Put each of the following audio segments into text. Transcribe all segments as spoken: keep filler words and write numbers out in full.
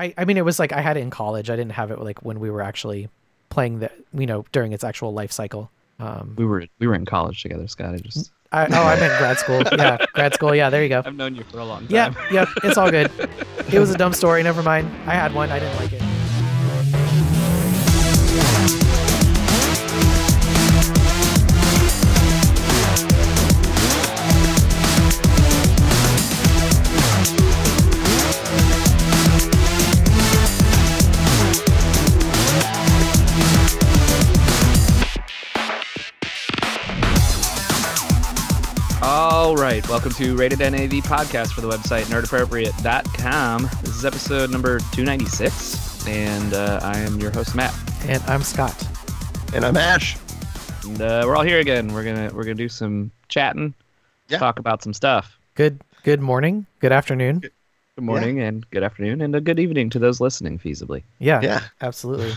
I, I mean, it was like I had it in college. I didn't have it like when we were actually playing the, you know, during its actual life cycle. Um, we were we were in college together, Scott. I just I, oh, I meant grad school. Yeah, grad school. Yeah, there you go. I've known you for a long time. Yeah, yeah, it's all good. It was a dumb story. Never mind. I had one. I didn't like it. All right, welcome to Rated N A V podcast for the website nerd appropriate dot com. This is episode number two ninety-six, and uh, I am your host Matt, and I'm Scott, and I'm Ash, and uh, we're all here again. We're gonna we're gonna do some chatting, yeah. Talk about some stuff. Good good morning, good afternoon, good, good morning, yeah. And good afternoon, and a good evening to those listening feasibly. Yeah, yeah, absolutely.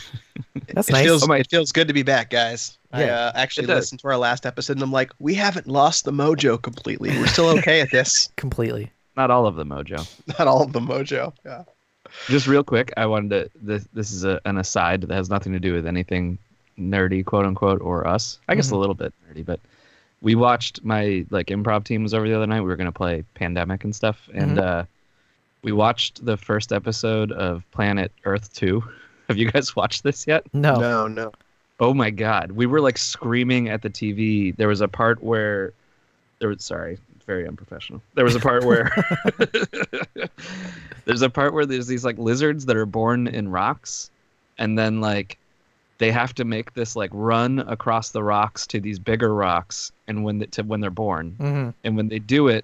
That's it nice. Feels, oh my, it feels good to be back, guys. I uh, actually listened to our last episode, and I'm like, we haven't lost the mojo completely. We're still okay at this. Completely. Not all of the mojo. Not all of the mojo. Yeah. Just real quick, I wanted to. This, this is a, an aside that has nothing to do with anything nerdy, quote unquote, or us. I guess mm-hmm. a little bit nerdy, but we watched my like improv team was over the other night. We were going to play Pandemic and stuff, mm-hmm. and uh, we watched the first episode of Planet Earth two. Have you guys watched this yet? No. No. No. Oh my God! We were like screaming at the T V. There was a part where there was sorry, very unprofessional. There was a part where there's a part where there's these like lizards that are born in rocks, and then like they have to make this like run across the rocks to these bigger rocks, and when the, to when they're born, mm-hmm. and when they do it,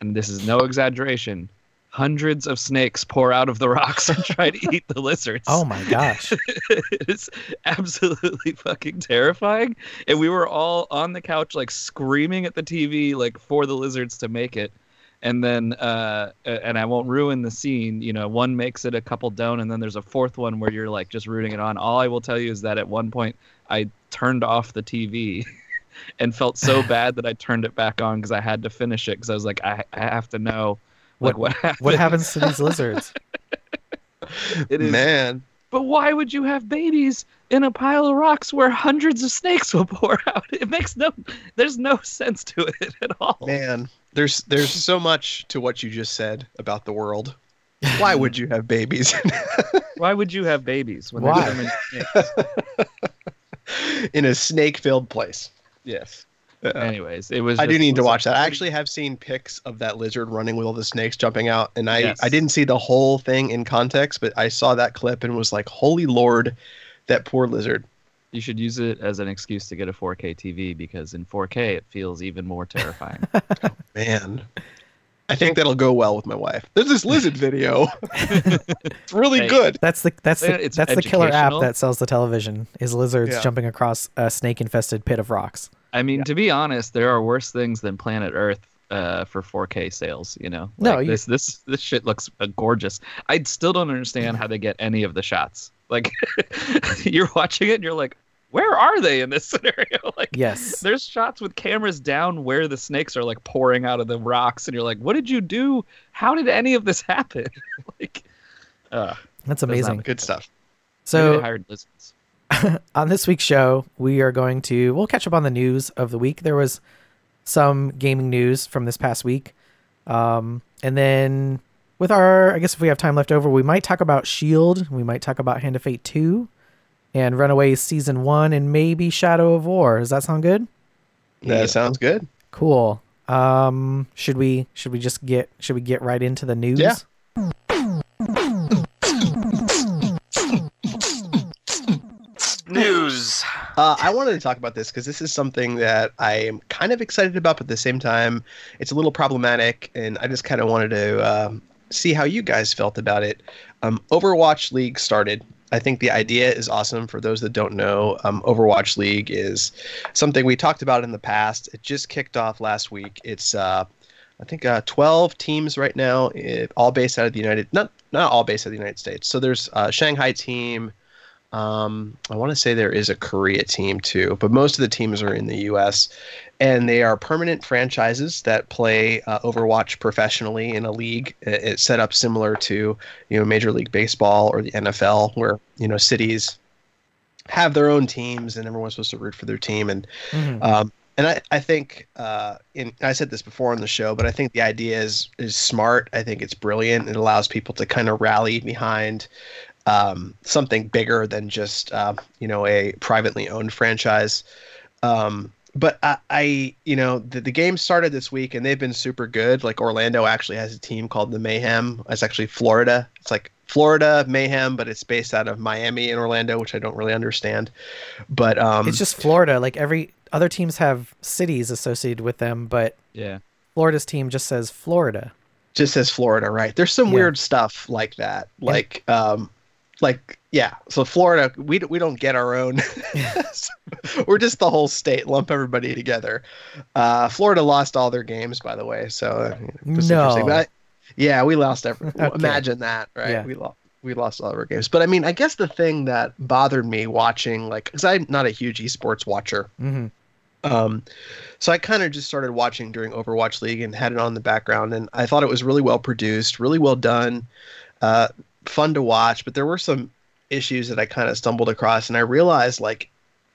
and this is no exaggeration. Hundreds of snakes pour out of the rocks and try to eat the lizards. Oh my gosh. It's absolutely fucking terrifying. And we were all on the couch, like screaming at the T V, like for the lizards to make it. And then, uh, and I won't ruin the scene, you know, one makes it a couple down and then there's a fourth one where you're like just rooting it on. All I will tell you is that at one point I turned off the T V and felt so bad that I turned it back on because I had to finish it because I was like, I, I have to know. What, like what, happens? What happens to these lizards? It is, man. But why would you have babies in a pile of rocks where hundreds of snakes will pour out? It makes no, there's no sense to it at all. Man, there's there's so much to what you just said about the world. Why would you have babies? Why would you have babies when why? They're covered in snakes? In a snake-filled place. Yes. Uh, Anyways, it was. I do need to watch that. I actually have seen pics of that lizard running with all the snakes jumping out, and I, yes. I didn't see the whole thing in context, but I saw that clip and was like, "Holy Lord, that poor lizard!" You should use it as an excuse to get a four K T V because in four K it feels even more terrifying. Oh, man, I think that'll go well with my wife. There's this lizard video. It's really hey, good. That's the that's the, it's that's the killer app that sells the television is lizards yeah. jumping across a snake-infested pit of rocks. I mean, yeah. to be honest, there are worse things than Planet Earth uh, for four K sales. You know, like, no, you... this this this shit looks uh, gorgeous. I still don't understand how they get any of the shots. Like, you're watching it, and you're like, where are they in this scenario? Like, yes, there's shots with cameras down where the snakes are like pouring out of the rocks, and you're like, what did you do? How did any of this happen? Like, uh, that's amazing. Good stuff. So they hired lizards. On this week's show, we are going to we'll catch up on the news of the week. There was some gaming news from this past week. Um, and then with our, I guess if we have time left over, we might talk about S H I E L D. We might talk about Hand of Fate two and Runaways Season one and maybe Shadow of War. Does that sound good? That yeah. sounds good. Cool. Um, should we should we just get should we get right into the news? Yeah. News. Uh, I wanted to talk about this because this is something that I am kind of excited about, but at the same time, it's a little problematic, and I just kind of wanted to um, see how you guys felt about it. Um, Overwatch League started. I think the idea is awesome. For those that don't know, um, Overwatch League is something we talked about in the past. It just kicked off last week. It's, uh, I think, uh, twelve teams right now, it, all based out of the United... Not, not all based out of the United States. So there's a uh, Shanghai team... Um, I want to say there is a Korea team too, but most of the teams are in the U S and they are permanent franchises that play uh, Overwatch professionally in a league. It's set up similar to, you know, Major League Baseball or the N F L, where, you know, cities have their own teams and everyone's supposed to root for their team. And, mm-hmm. um, and I, I think, uh, in, I said this before on the show, but I think the idea is, is smart. I think it's brilliant. It allows people to kind of rally behind, um, something bigger than just, uh, you know, a privately owned franchise. Um, But I, I, you know, the, the game started this week and they've been super good. Like Orlando actually has a team called the Mayhem. It's actually Florida. It's like Florida Mayhem, but it's based out of Miami and Orlando, which I don't really understand. But um, it's just Florida. Like every other teams have cities associated with them, but yeah, Florida's team just says Florida. Just says Florida, right? There's some yeah. weird stuff like that. Like, yeah. um, like. Yeah, so Florida, we we don't get our own. We're just the whole state, lump everybody together. Uh, Florida lost all their games, by the way. So it was no. interesting. But I, yeah, we lost every. Okay. Imagine that, right? Yeah. We lost we lost all of our games. But I mean, I guess the thing that bothered me watching, like, because I'm not a huge esports watcher. Mm-hmm. Um, so I kind of just started watching during Overwatch League and had it on in the background, and I thought it was really well produced, really well done, uh, fun to watch. But there were some issues that I kind of stumbled across, and I realized like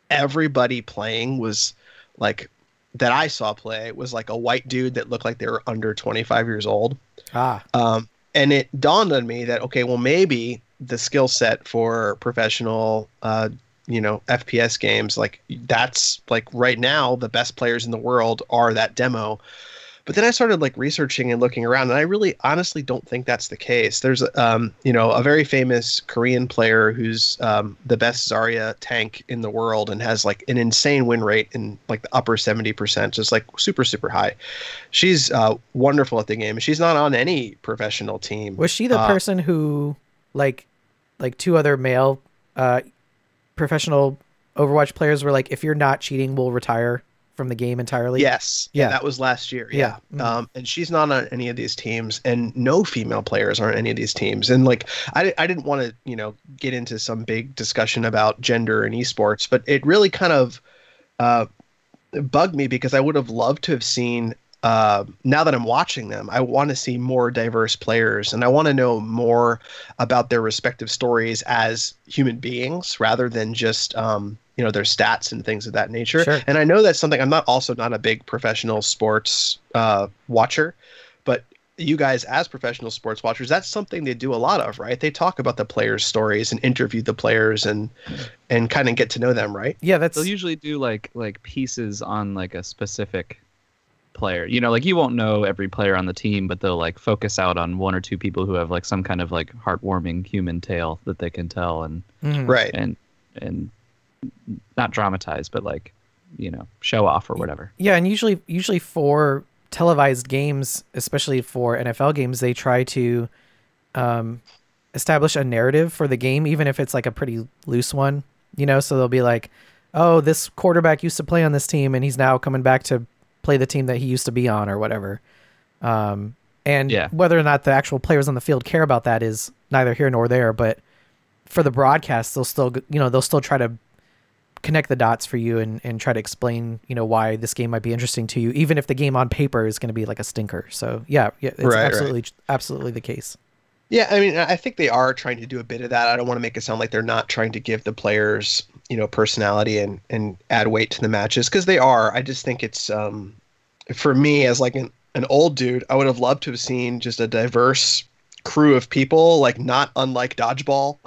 everybody playing was like that I saw play was like a white dude that looked like they were under twenty-five years old. Ah. Um, and it dawned on me that, okay, well, maybe the skill set for professional, uh, you know, F P S games, like that's like right now the best players in the world are that demo. But then I started like researching and looking around, and I really honestly don't think that's the case. There's, um, you know, a very famous Korean player who's um, the best Zarya tank in the world and has like an insane win rate in like the upper seventy percent, just like super, super high. She's uh, wonderful at the game. She's not on any professional team. Was she the uh, person who like like two other male uh, professional Overwatch players were like, if you're not cheating, we'll retire from the game entirely? Yes. Yeah. That was last year. Yeah. yeah. Mm-hmm. Um, and she's not on any of these teams, and no female players are on any of these teams. And like, I, I didn't want to, you know, get into some big discussion about gender and esports, but it really kind of, uh, bugged me because I would have loved to have seen, uh, now that I'm watching them, I want to see more diverse players, and I want to know more about their respective stories as human beings rather than just, um, you know, their stats and things of that nature. Sure. And I know that's something I'm not also not a big professional sports uh, watcher, but you guys as professional sports watchers, that's something they do a lot of, right? They talk about the players' stories and interview the players and, and kind of get to know them, right? Yeah. That's... They'll usually do like, like pieces on like a specific player, you know, like you won't know every player on the team, but they'll like focus out on one or two people who have like some kind of like heartwarming human tale that they can tell. And, mm. right. And, and, not dramatize, but like, you know, show off or whatever. Yeah. And usually, usually for televised games, especially for N F L games, they try to um, establish a narrative for the game, even if it's like a pretty loose one, you know? So they'll be like, oh, this quarterback used to play on this team and he's now coming back to play the team that he used to be on or whatever. Um, and yeah. whether or not the actual players on the field care about that is neither here nor there, but for the broadcast, they'll still, you know, they'll still try to connect the dots for you and, and try to explain, you know, why this game might be interesting to you, even if the game on paper is going to be like a stinker. So yeah, yeah it's right, absolutely, right. absolutely the case. Yeah. I mean, I think they are trying to do a bit of that. I don't want to make it sound like they're not trying to give the players, you know, personality and, and add weight to the matches, because they are. I just think it's, um, for me as like an, an old dude, I would have loved to have seen just a diverse crew of people, like not unlike dodgeball.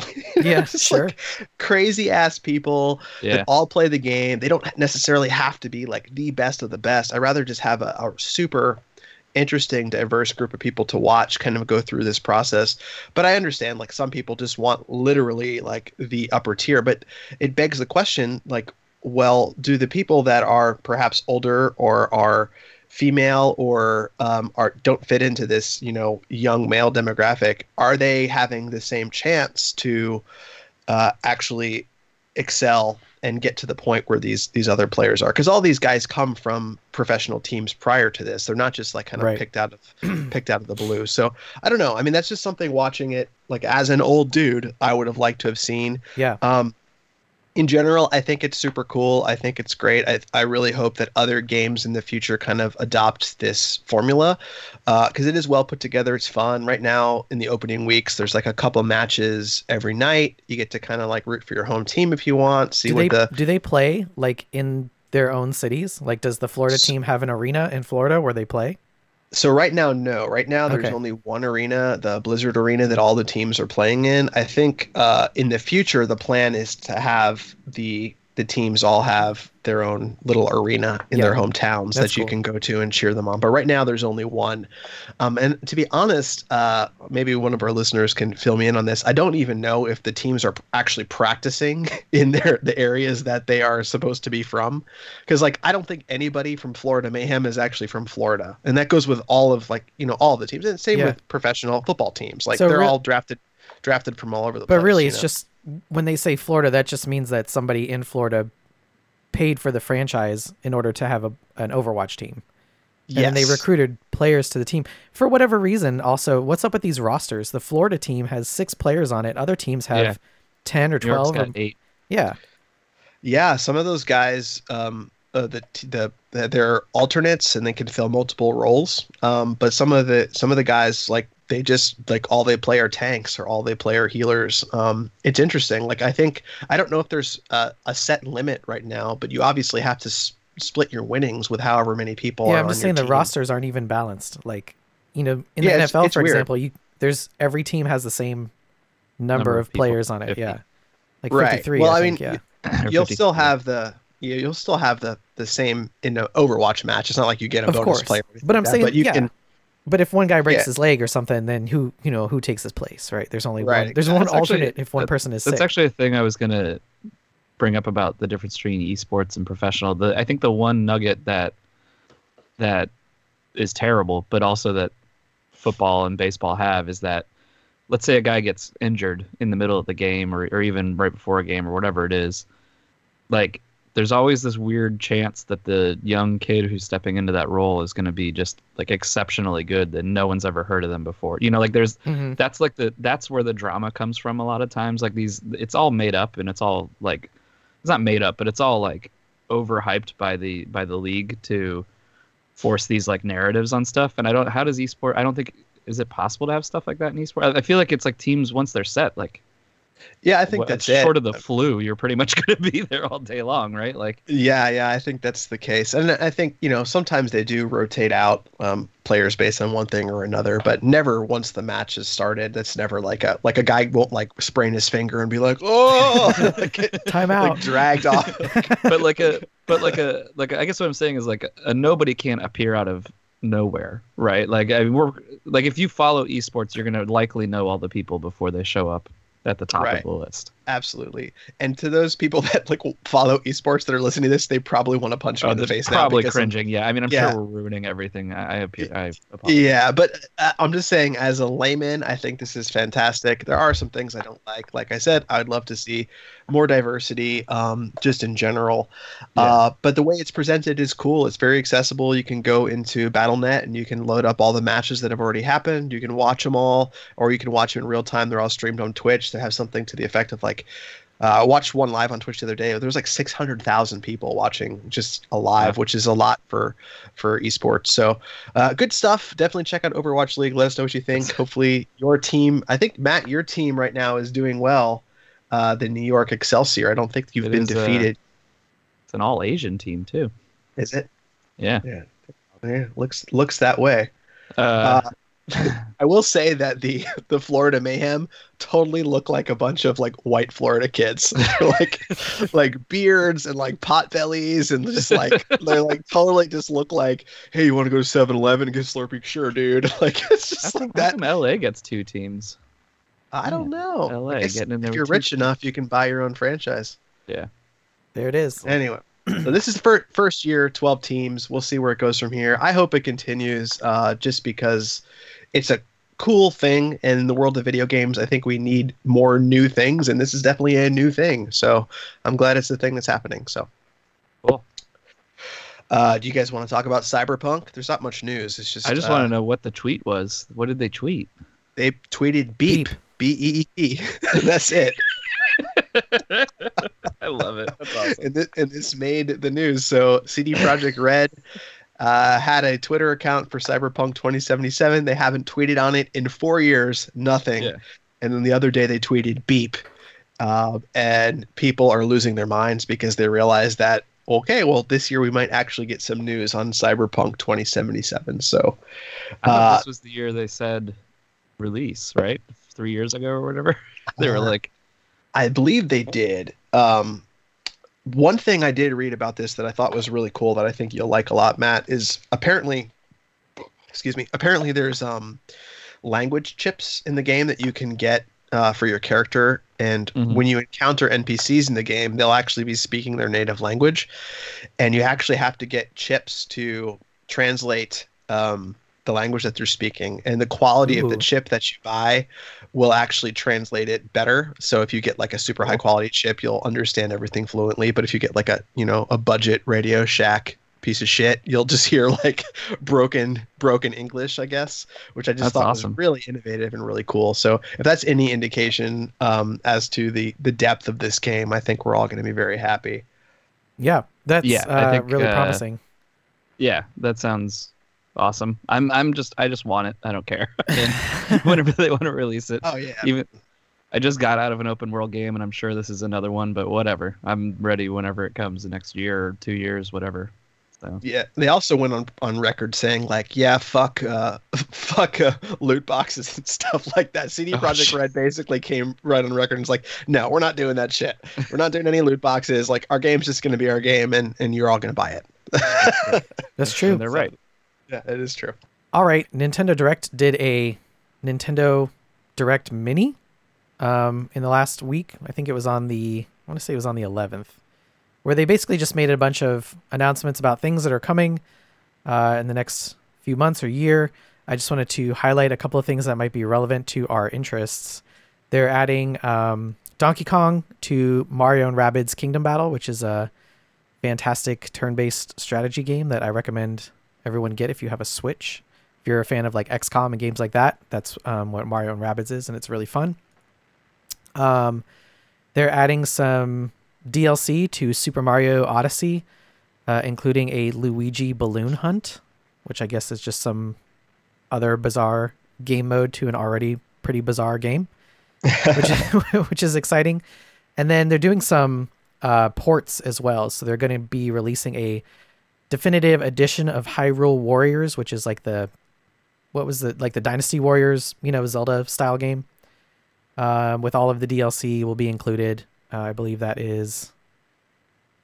Yeah, just sure. Like crazy ass people yeah. that all play the game. They don't necessarily have to be like the best of the best. I'd rather just have a, a super interesting, diverse group of people to watch kind of go through this process. But I understand like some people just want literally like the upper tier, but it begs the question, like, well, do the people that are perhaps older or are female or um, are don't fit into this, you know, young male demographic, are they having the same chance to uh, actually excel and get to the point where these these other players are? Because all these guys come from professional teams prior to this. They're not just like kind of right. picked out of picked out of the blue. So I don't know. I mean, that's just something watching it like as an old dude, I would have liked to have seen. Yeah. Um, in general, I think it's super cool. I think it's great. I I really hope that other games in the future kind of adopt this formula, because uh, it is well put together. It's fun. Right now, in the opening weeks, there's like a couple matches every night. You get to kind of like root for your home team if you want. See do what they, the do they play like in their own cities? Like, does the Florida team have an arena in Florida where they play? So right now, no. Right now, there's okay. only one arena, the Blizzard Arena, that all the teams are playing in. I think uh, in the future, the plan is to have the the teams all have their own little arena in yeah. their hometowns That's that you cool. can go to and cheer them on. But right now, there's only one. Um, and to be honest, uh, maybe one of our listeners can fill me in on this. I don't even know if the teams are actually practicing in their the areas that they are supposed to be from. Because, like, I don't think anybody from Florida Mayhem is actually from Florida. And that goes with all of, like, you know, all the teams. And same yeah. with professional football teams. Like, so they're re- all drafted drafted from all over the but place. But really, it's know? just... When they say Florida, that just means that somebody in Florida paid for the franchise in order to have a an Overwatch team. Yes. And they recruited players to the team for whatever reason. Also, what's up with these rosters? The Florida team has six players on it. Other teams have yeah. ten or twelve. New York's got eight. Yeah. Yeah. Some of those guys, um, uh, the, the, the, they're alternates and they can fill multiple roles. Um, but some of the, some of the guys like, they just like all they play are tanks or all they play are healers. Um, it's interesting. Like, I think I don't know if there's a, a set limit right now, but you obviously have to s- split your winnings with however many people. Yeah, are I'm just on saying the team. Rosters aren't even balanced. Like, you know, in yeah, the N F L, it's, it's for weird. example, you, there's every team has the same number, number of, of players on it. fifty Yeah, like right. fifty-three Well, I, I mean, think, yeah. you'll still have the you'll still have the the same in an Overwatch match. It's not like you get a of bonus course. player. But I'm like saying, that, but you yeah. can. But if one guy breaks yeah. his leg or something, then who you know who takes his place, right? There's only right. one. There's that's one alternate actually, if one that, person is. That's sick. actually a thing I was gonna bring up about the difference between esports and professional. The I think the one nugget that that is terrible, but also that football and baseball have is that let's say a guy gets injured in the middle of the game, or or even right before a game, or whatever it is, like. There's always this weird chance that the young kid who's stepping into that role is going to be just like exceptionally good that no one's ever heard of them before. You know, like there's mm-hmm. that's like the that's where the drama comes from a lot of times. Like these, it's all made up and it's all like it's not made up, but it's all like overhyped by the by the league to force these like narratives on stuff. And I don't how does esports? I don't think is it possible to have stuff like that in esports? I feel like it's like teams once they're set like. Yeah, I think well, that's short it. Short of the flu, you're pretty much going to be there all day long, right? Like, yeah, yeah, I think that's the case. And I think, you know, sometimes they do rotate out um, players based on one thing or another, but never once the match is started. That's never like a like a guy won't like sprain his finger and be like, oh, get, time out, like, dragged off. but like a, but like a, like a, I guess what I'm saying is like a, a nobody can appear out of nowhere, right? Like I mean, we're like if you follow esports, you're going to likely know all the people before they show up at the top right. of the list. Absolutely. And to those people that like follow esports that are listening to this, they probably want to punch oh, me in the face now. Probably cringing. I'm, yeah. I mean, I'm yeah. sure we're ruining everything. I, I apologize. Yeah. But uh, I'm just saying as a layman, I think this is fantastic. There are some things I don't like. Like I said, I'd love to see more diversity um, just in general. Yeah. Uh, but the way it's presented is cool. It's very accessible. You can go into Battle dot net and you can load up all the matches that have already happened. You can watch them all, or you can watch them in real time. They're all streamed on Twitch. They have something to the effect of like, Uh, I watched one live on Twitch the other day. There was like six hundred thousand people watching just a live, yeah. which is a lot for for esports. So uh, good stuff. Definitely check out Overwatch League. Let us know what you think. Hopefully your team, I think, Matt, your team right now is doing well. Uh, the New York Excelsior. I don't think you've it been is, defeated. Uh, it's an all-Asian team, too. Is it? Yeah. Yeah. yeah looks, looks that way. Uh, uh I will say that the, the Florida Mayhem totally look like a bunch of like white Florida kids, like like beards and like pot bellies and just like they like totally just look like, hey, you want to go to seven eleven and get Slurpee? Sure, dude. Like it's just like that. L A gets two teams. I don't know. L A getting in there. If you're rich enough, you can buy your own franchise. Yeah, there it is. Anyway. So this is for first year, twelve teams. We'll see where it goes from here. I hope it continues uh, just because it's a cool thing. And in the world of video games, I think we need more new things. And this is definitely a new thing. So I'm glad it's the thing that's happening. So cool. Uh, do you guys want to talk about Cyberpunk? There's not much news. It's just I just uh, want to know what the tweet was. What did they tweet? They tweeted beep, B E E P. That's it. I love it. That's awesome. And, th- and this made the news. So C D Projekt Red uh, had a Twitter account for Cyberpunk twenty seventy-seven. They haven't tweeted on it in four years. Nothing. Yeah. And then the other day they tweeted beep. Uh, and people are losing their minds because they realize that, okay, well, this year we might actually get some news on Cyberpunk twenty seventy-seven. So uh, I thought this was the year they said release, right? Three years ago or whatever. They were uh, like, I believe they did. Um, one thing I did read about this that I thought was really cool that I think you'll like a lot, Matt, is apparently, excuse me, apparently there's um, language chips in the game that you can get uh, for your character. And mm-hmm. when you encounter N P Cs in the game, they'll actually be speaking their native language. And you actually have to get chips to translate um, the language that they're speaking. And the quality Ooh. of the chip that you buy will actually translate it better. So if you get like a super high quality chip, you'll understand everything fluently. But if you get like a, you know, a budget Radio Shack piece of shit, you'll just hear like broken broken English, I guess, which I just that's thought awesome. was really innovative and really cool. So if that's any indication um as to the the depth of this game, I think we're all going to be very happy. Yeah, that's yeah, uh, I think, really uh, promising. Yeah, that sounds awesome. I'm I'm just I just want it. I don't care. Whenever they want to release it. Oh yeah. Even I just got out of an open world game and I'm sure this is another one, but whatever. I'm ready whenever it comes, the next year or two years, whatever. So. Yeah, they also went on, on record saying like, yeah, fuck, uh, fuck uh, loot boxes and stuff like that. C D oh, Projekt shit. Red basically came right on record and was like, no, we're not doing that shit. We're not doing any loot boxes. Like, our game's just going to be our game, and, and you're all going to buy it. That's true. That's true. They're right. Yeah, it is true. All right, Nintendo Direct did a Nintendo Direct Mini um, in the last week. I think it was on the, I want to say it was on the eleventh. Where they basically just made a bunch of announcements about things that are coming uh, in the next few months or year. I just wanted to highlight a couple of things that might be relevant to our interests. They're adding um, Donkey Kong to Mario and Rabbids Kingdom Battle, which is a fantastic turn-based strategy game that I recommend everyone get if you have a Switch. If you're a fan of like X COM and games like that, that's um, what Mario and Rabbids is, and it's really fun. Um, they're adding some D L C to Super Mario Odyssey, uh, including a Luigi balloon hunt, which I guess is just some other bizarre game mode to an already pretty bizarre game, which, which is exciting. And then they're doing some uh, ports as well. So they're going to be releasing a definitive edition of Hyrule Warriors, which is like the, what was the, like the Dynasty Warriors, you know, Zelda style game, um, with all of the D L C will be included. Uh, I believe that is,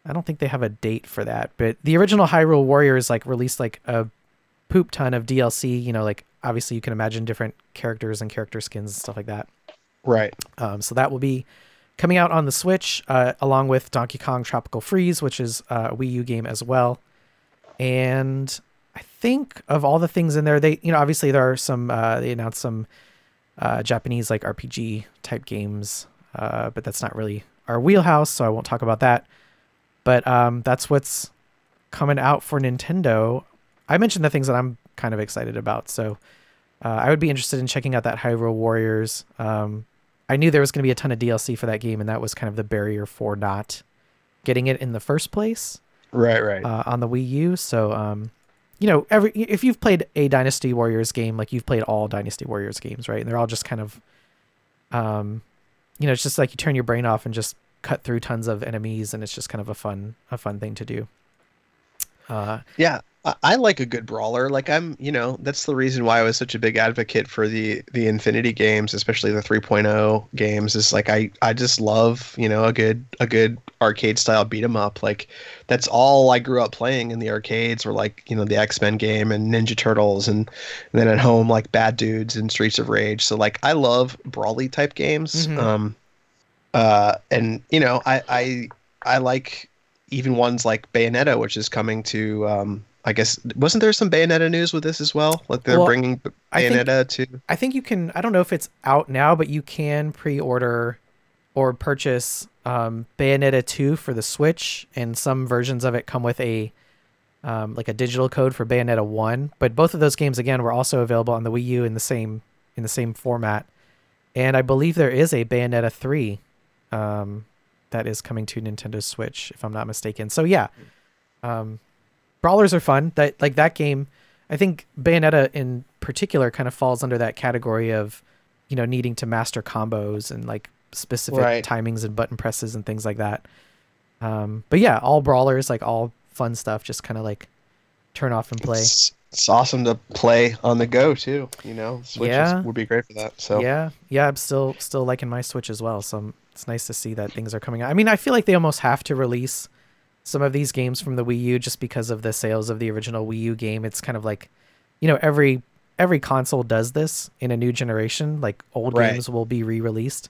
I don't think they have a date for that, but the original Hyrule Warriors like released like a poop ton of D L C, you know, like obviously you can imagine different characters and character skins and stuff like that. Right. Um, so that will be coming out on the Switch uh, along with Donkey Kong Tropical Freeze, which is a Wii U game as well. And I think of all the things in there, they, you know, obviously there are some, uh, they announced some uh, Japanese like R P G type games, uh, but that's not really our wheelhouse, so I won't talk about that. But um, that's what's coming out for Nintendo. I mentioned the things that I'm kind of excited about, so uh, I would be interested in checking out that Hyrule Warriors. Um, I knew there was going to be a ton of D L C for that game, and that was kind of the barrier for not getting it in the first place. Right, right. Uh, on the Wii U, so um, you know, every if you've played a Dynasty Warriors game, like you've played all Dynasty Warriors games, right? And they're all just kind of, um, you know, it's just like you turn your brain off and just cut through tons of enemies, and it's just kind of a fun a fun thing to do. Uh, yeah, I, I like a good brawler. Like I'm, you know, that's the reason why I was such a big advocate for the the Infinity games, especially the three point oh games. Is like I, I just love, you know, a good a good arcade style beat 'em up. Like that's all I grew up playing in the arcades, were like, you know, the X-Men game and Ninja Turtles, and, and then at home like Bad Dudes and Streets of Rage. So like I love brawly type games. Mm-hmm. Um, uh, and you know, I I I like. Even ones like Bayonetta, which is coming to, um, I guess, wasn't there some Bayonetta news with this as well? Like they're well, bringing Bayonetta I think, to... I think you can, I don't know if it's out now, but you can pre-order or purchase um, Bayonetta two for the Switch, and some versions of it come with a um, like a digital code for Bayonetta one. But both of those games, again, were also available on the Wii U in the same in the same format. And I believe there is a Bayonetta three um, that is coming to Nintendo Switch, if I'm not mistaken. So yeah, um, brawlers are fun. That like that game, I think Bayonetta in particular kind of falls under that category of, you know, needing to master combos and like specific right. timings and button presses and things like that. Um, but yeah, all brawlers, like all fun stuff, just kind of like turn off and play. It's, it's awesome to play on the go too, you know. Switch yeah. would be great for that. So yeah, yeah, I'm still still liking my Switch as well. So I'm, it's nice to see that things are coming out. I mean, I feel like they almost have to release some of these games from the Wii U just because of the sales of the original Wii U game. It's kind of like, you know, every every console does this in a new generation. Like old right. games will be re-released.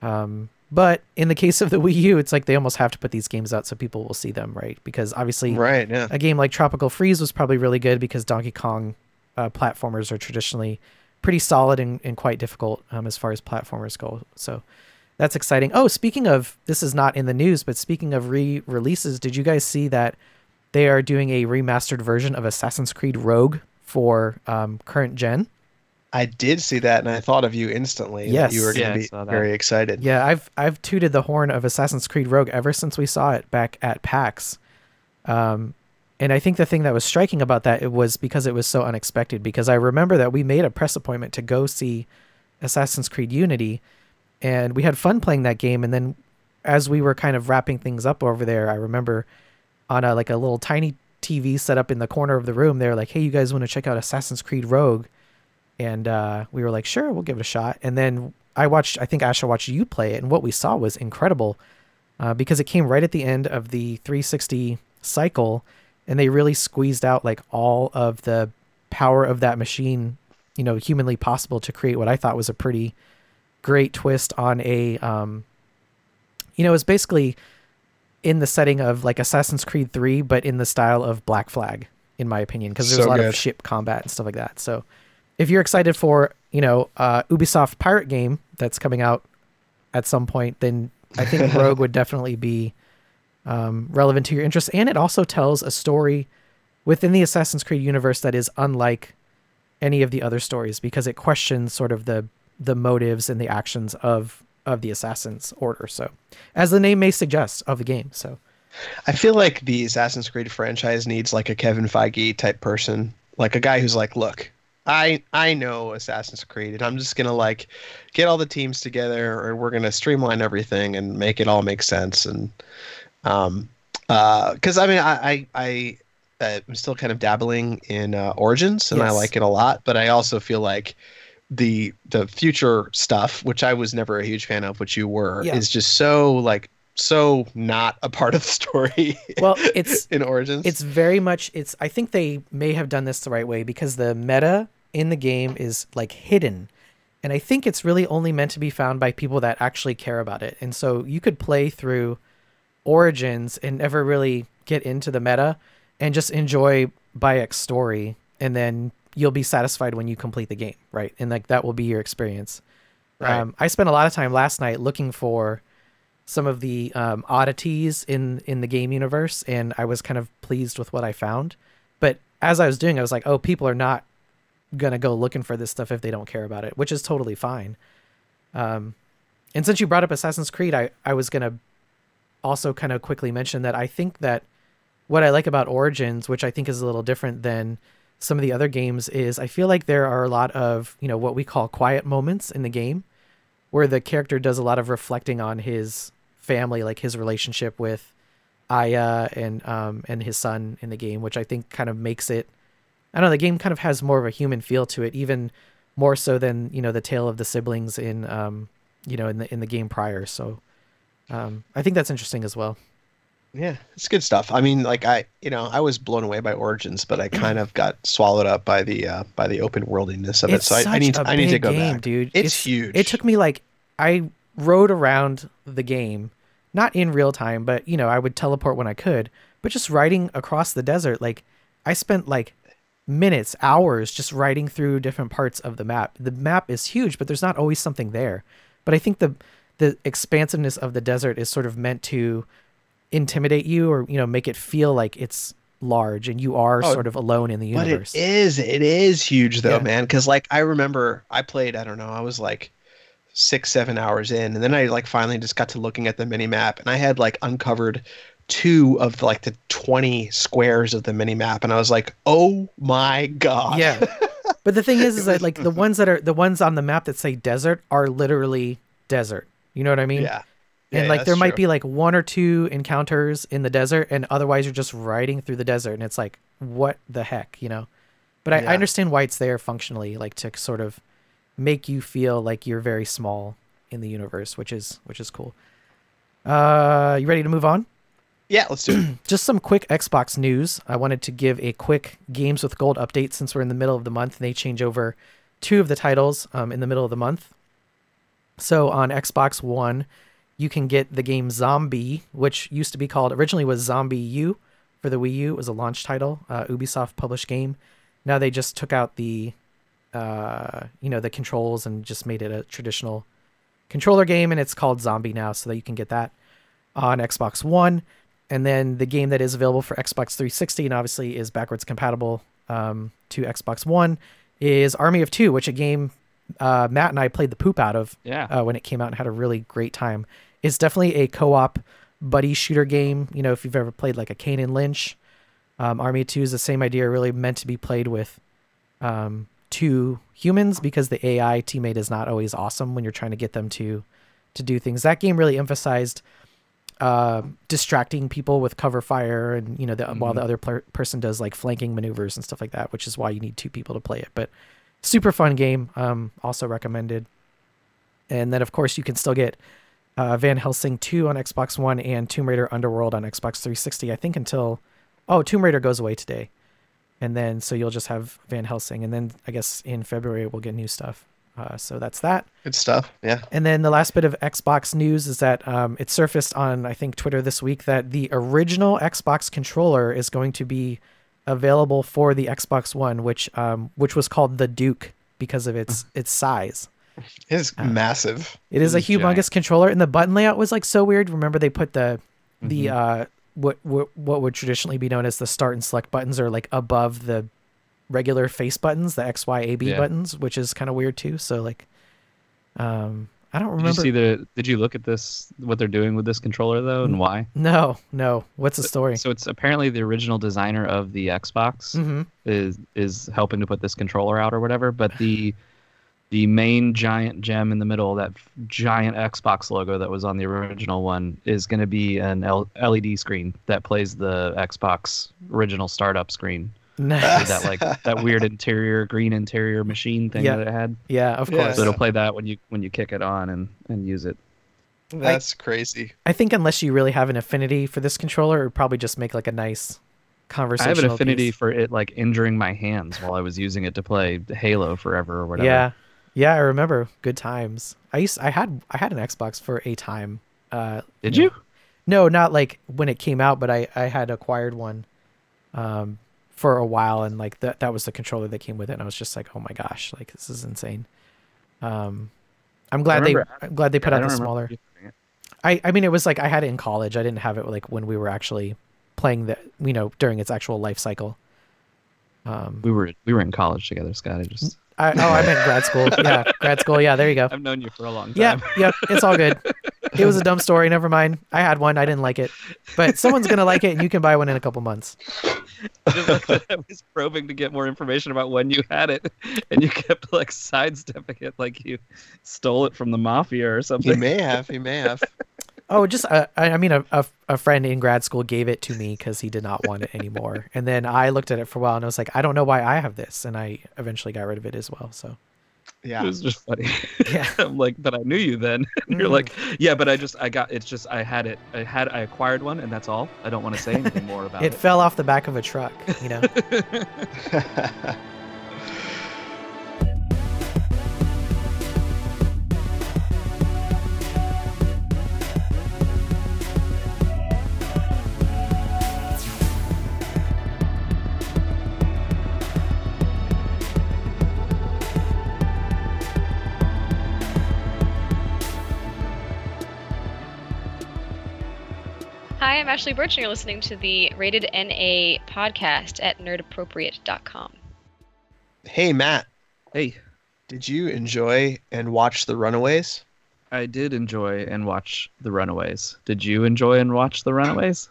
Um, but in the case of the Wii U, it's like they almost have to put these games out so people will see them, right? Because obviously right, yeah. a game like Tropical Freeze was probably really good because Donkey Kong uh, platformers are traditionally pretty solid and, and quite difficult um, as far as platformers go. So that's exciting. Oh, speaking of, this is not in the news, but speaking of re-releases, did you guys see that they are doing a remastered version of Assassin's Creed Rogue for um, current gen? I did see that, and I thought of you instantly. Yes. That you were going to yeah, be very excited. Yeah, I've I've tooted the horn of Assassin's Creed Rogue ever since we saw it back at PAX. Um, and I think the thing that was striking about that it was because it was so unexpected, because I remember that we made a press appointment to go see Assassin's Creed Unity, and we had fun playing that game. And then as we were kind of wrapping things up over there, I remember on a, like a little tiny T V set up in the corner of the room, they were like, hey, you guys want to check out Assassin's Creed Rogue? And uh, we were like, sure, we'll give it a shot. And then I watched, I think Asha watched you play it. And what we saw was incredible uh, because it came right at the end of the three sixty cycle. And they really squeezed out like all of the power of that machine, you know, humanly possible to create what I thought was a pretty great twist on a, um, you know, it's basically in the setting of like Assassin's Creed three, but in the style of Black Flag, in my opinion, because there's so a lot good. of ship combat and stuff like that. So if you're excited for, you know, uh, Ubisoft pirate game that's coming out at some point, then I think Rogue would definitely be um, relevant to your interests. And it also tells a story within the Assassin's Creed universe that is unlike any of the other stories because it questions sort of the the motives and the actions of of the Assassin's Order. So, as the name may suggest, of the game. So, I feel like the Assassin's Creed franchise needs like a Kevin Feige type person, like a guy who's like, look, I I know Assassin's Creed, and I'm just going to like get all the teams together, or we're going to streamline everything and make it all make sense. And um, uh, because I mean, I, I, I I'm still kind of dabbling in uh, Origins, and yes. I like it a lot, but I also feel like the the future stuff, which I was never a huge fan of, which you were, yeah. is just so like so not a part of the story. Well, it's in Origins. It's very much it's I think they may have done this the right way because the meta in the game is like hidden. And I think it's really only meant to be found by people that actually care about it. And so you could play through Origins and never really get into the meta and just enjoy Bayek's story, and then you'll be satisfied when you complete the game, right? And like that will be your experience. Right. Um, I spent a lot of time last night looking for some of the um, oddities in, in the game universe, and I was kind of pleased with what I found. But as I was doing, I was like, oh, people are not going to go looking for this stuff if they don't care about it, which is totally fine. Um, and since you brought up Assassin's Creed, I, I was going to also kind of quickly mention that I think that what I like about Origins, which I think is a little different than some of the other games, is I feel like there are a lot of, you know, what we call quiet moments in the game, where the character does a lot of reflecting on his family, like his relationship with Aya and um and his son in the game, which I think kind of makes it, I don't know, the game kind of has more of a human feel to it, even more so than, you know, the tale of the siblings in um you know in the in the game prior. So um I think that's interesting as well. Yeah, it's good stuff. I mean, like I you know, I was blown away by Origins, but I kind of got swallowed up by the uh by the open worldiness of it's it. So I, I need to, I need to go game, back. Dude. It's, it's huge. It took me like I rode around the game, not in real time, but you know, I would teleport when I could, but just riding across the desert, like I spent like minutes, hours just riding through different parts of the map. The map is huge, but there's not always something there. But I think the the expansiveness of the desert is sort of meant to intimidate you, or you know, make it feel like it's large and you are oh, sort of alone in the universe. But it is it is huge though, yeah. man, because like I remember I played, I don't know, I was like six, seven hours in. And then I like finally just got to looking at the mini map, and I had like uncovered two of like the twenty squares of the mini map. And I was like, oh my God. Yeah. But the thing is, is that like the ones that are the ones on the map that say desert are literally desert. You know what I mean? Yeah. And yeah, like there might true. be like one or two encounters in the desert, and otherwise you're just riding through the desert, and it's like, what the heck, you know? But I, yeah. I understand why it's there functionally, like to sort of make you feel like you're very small in the universe, which is which is cool. Uh, you ready to move on? Yeah, let's do it. Just some quick Xbox news. I wanted to give a quick Games with Gold update since we're in the middle of the month, and they change over two of the titles um, in the middle of the month. So on Xbox One, you can get the game Zombie, which used to be called, originally was Zombie U for the Wii U. It was a launch title, uh, Ubisoft published game. Now they just took out the, uh, you know, the controls and just made it a traditional controller game, and it's called Zombie now, so that you can get that on Xbox One. And then the game that is available for Xbox three sixty and obviously is backwards compatible um, to Xbox One is Army of Two, which a game uh, Matt and I played the poop out of yeah. uh, when it came out and had a really great time. It's definitely a co-op buddy shooter game. You know, if you've ever played like a Kane and Lynch, um, Army two is the same idea, really meant to be played with um, two humans because the A I teammate is not always awesome when you're trying to get them to, to do things. That game really emphasized uh, distracting people with cover fire and, you know, the, mm-hmm. while the other per- person does like flanking maneuvers and stuff like that, which is why you need two people to play it. But super fun game, um, also recommended. And then, of course, you can still get Uh, Van Helsing two on Xbox One and Tomb Raider Underworld on Xbox three sixty, I think, until oh Tomb Raider goes away today, and then so you'll just have Van Helsing, and then I guess in February we'll get new stuff. Uh, so that's that. Good stuff. Yeah. And then the last bit of Xbox news is that um, it surfaced on I think Twitter this week that the original Xbox controller is going to be available for the Xbox One, which um, which was called the Duke because of its its size. It's um, massive. It is a humongous giant controller, and the button layout was like so weird. Remember, they put the the mm-hmm. uh what, what what would traditionally be known as the start and select buttons are like above the regular face buttons, the X, Y, A, B yeah. buttons, which is kind of weird too. So like, um, I don't remember. Did you see the? Did you look at this? What they're doing with this controller though, and why? No, no. What's the story? So, so it's apparently the original designer of the Xbox mm-hmm. is is helping to put this controller out or whatever, but the the main giant gem in the middle, that giant Xbox logo that was on the original one, is going to be an L E D screen that plays the Xbox original startup screen. Nice. That like that weird interior, green interior machine thing yeah. that it had. Yeah, of course. Yeah. So it'll play that when you when you kick it on and, and use it. That's I, crazy. I think unless you really have an affinity for this controller, it would probably just make like a nice I have an affinity piece. For it like injuring my hands while I was using it to play Halo forever or whatever. Yeah. Yeah, I remember good times. I used I had I had an Xbox for a time. Uh, Did you? No, not like when it came out, but I, I had acquired one um, for a while, and like that that was the controller that came with it. And I was just like, oh my gosh, like this is insane. Um, I'm glad they I'm glad they put yeah, out the smaller. I, I mean, it was like I had it in college. I didn't have it like when we were actually playing the you know during its actual life cycle. Um, we were we were in college together, Scott. I just. I, oh, I meant grad school. Yeah, grad school. Yeah, there you go. I've known you for a long time. Yeah, yeah, it's all good. It was a dumb story. Never mind. I had one. I didn't like it. But someone's going to like it, and you can buy one in a couple months. I was probing to get more information about when you had it, and you kept like sidestepping it like you stole it from the mafia or something. He may have. He may have. Oh, just uh, I mean, a, a a friend in grad school gave it to me because he did not want it anymore. And then I looked at it for a while and I was like, I don't know why I have this. And I eventually got rid of it as well. So, yeah, it was just funny. Yeah, I'm like, but I knew you then. And you're mm. like, yeah, but I just I got it's just I had it. I had I acquired one, and that's all. I don't want to say anything more about it. It fell off the back of a truck, you know. Hi, I'm Ashley Birch, and you're listening to the Rated N A podcast at nerd appropriate dot com. Hey, Matt. Hey. Did you enjoy and watch The Runaways? I did enjoy and watch The Runaways. Did you enjoy and watch The Runaways?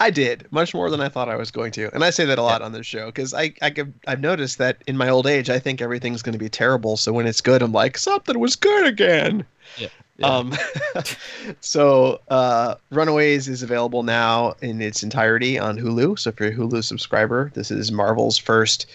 I did, much more than I thought I was going to. And I say that a lot on this show because I, I could, I've noticed that in my old age, I think everything's going to be terrible. So when it's good, I'm like, something was good again. Yeah. Yeah. Um, so uh, Runaways is available now in its entirety on Hulu. So if you're a Hulu subscriber, this is Marvel's first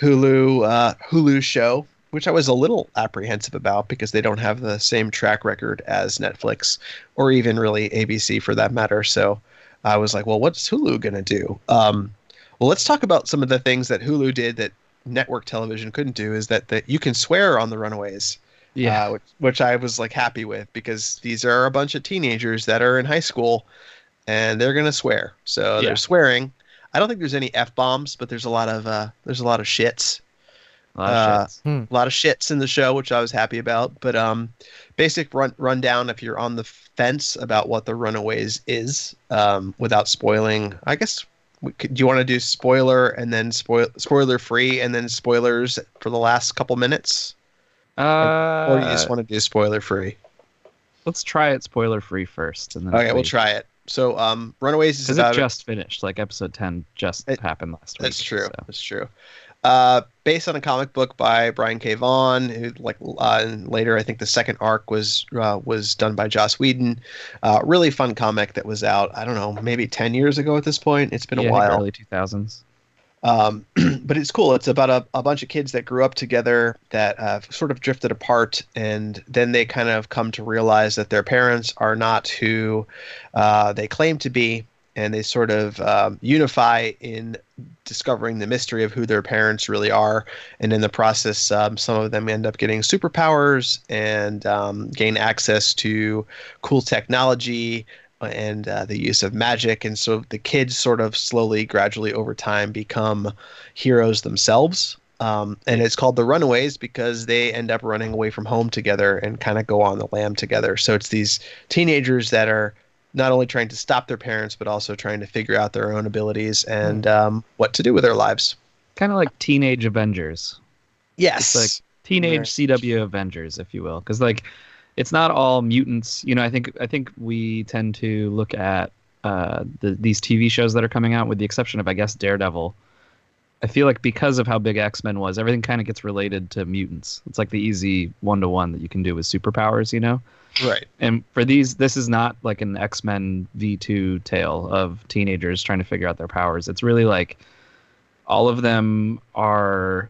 Hulu uh, Hulu show. Which I was a little apprehensive about because they don't have the same track record as Netflix or even really A B C for that matter. So I was like, well, what's Hulu going to do? Um, well, let's talk about some of the things that Hulu did that network television couldn't do is that, that you can swear on The Runaways, yeah, uh, which, which I was like happy with because these are a bunch of teenagers that are in high school and they're going to swear. So yeah. They're swearing. I don't think there's any F-bombs, but there's a lot of uh, there's a lot of shits. A lot, uh, hmm. a lot of shits in the show, which I was happy about. But um, basic run rundown, if you're on the fence about what The Runaways is, um, without spoiling, I guess, we could, do you want to do spoiler and then spoil spoiler free and then spoilers for the last couple minutes? Uh, or, or you just want to do spoiler free? Let's try it spoiler free first. And then okay, we'll try it. So um, Runaways is about... Because it just finished, like episode ten just it, happened last week. That's true, so. that's true. Uh, based on a comic book by Brian K. Vaughan, who like uh, and later I think the second arc was uh, was done by Joss Whedon. Uh, really fun comic that was out. I don't know, maybe ten years ago at this point. It's been yeah, a while. Early two thousands. Um, but it's cool. It's about a, a bunch of kids that grew up together that uh, sort of drifted apart, and then they kind of come to realize that their parents are not who uh, they claim to be. And they sort of um, unify in discovering the mystery of who their parents really are. And in the process, um, some of them end up getting superpowers and um, gain access to cool technology and uh, the use of magic. And so the kids sort of slowly, gradually over time become heroes themselves. Um, and it's called The Runaways because they end up running away from home together and kind of go on the lam together. So it's these teenagers that are not only trying to stop their parents, but also trying to figure out their own abilities and um, what to do with their lives. Kind of like Teenage Avengers. Yes. It's like teenage C W Avengers, if you will. Because like, it's not all mutants. You know, I think I think we tend to look at uh, the, these T V shows that are coming out with the exception of, I guess, Daredevil. I feel like because of how big X-Men was, everything kind of gets related to mutants. It's like the easy one-to-one that you can do with superpowers, you know? Right. And for these, this is not like an X-Men V two tale of teenagers trying to figure out their powers. It's really like all of them are,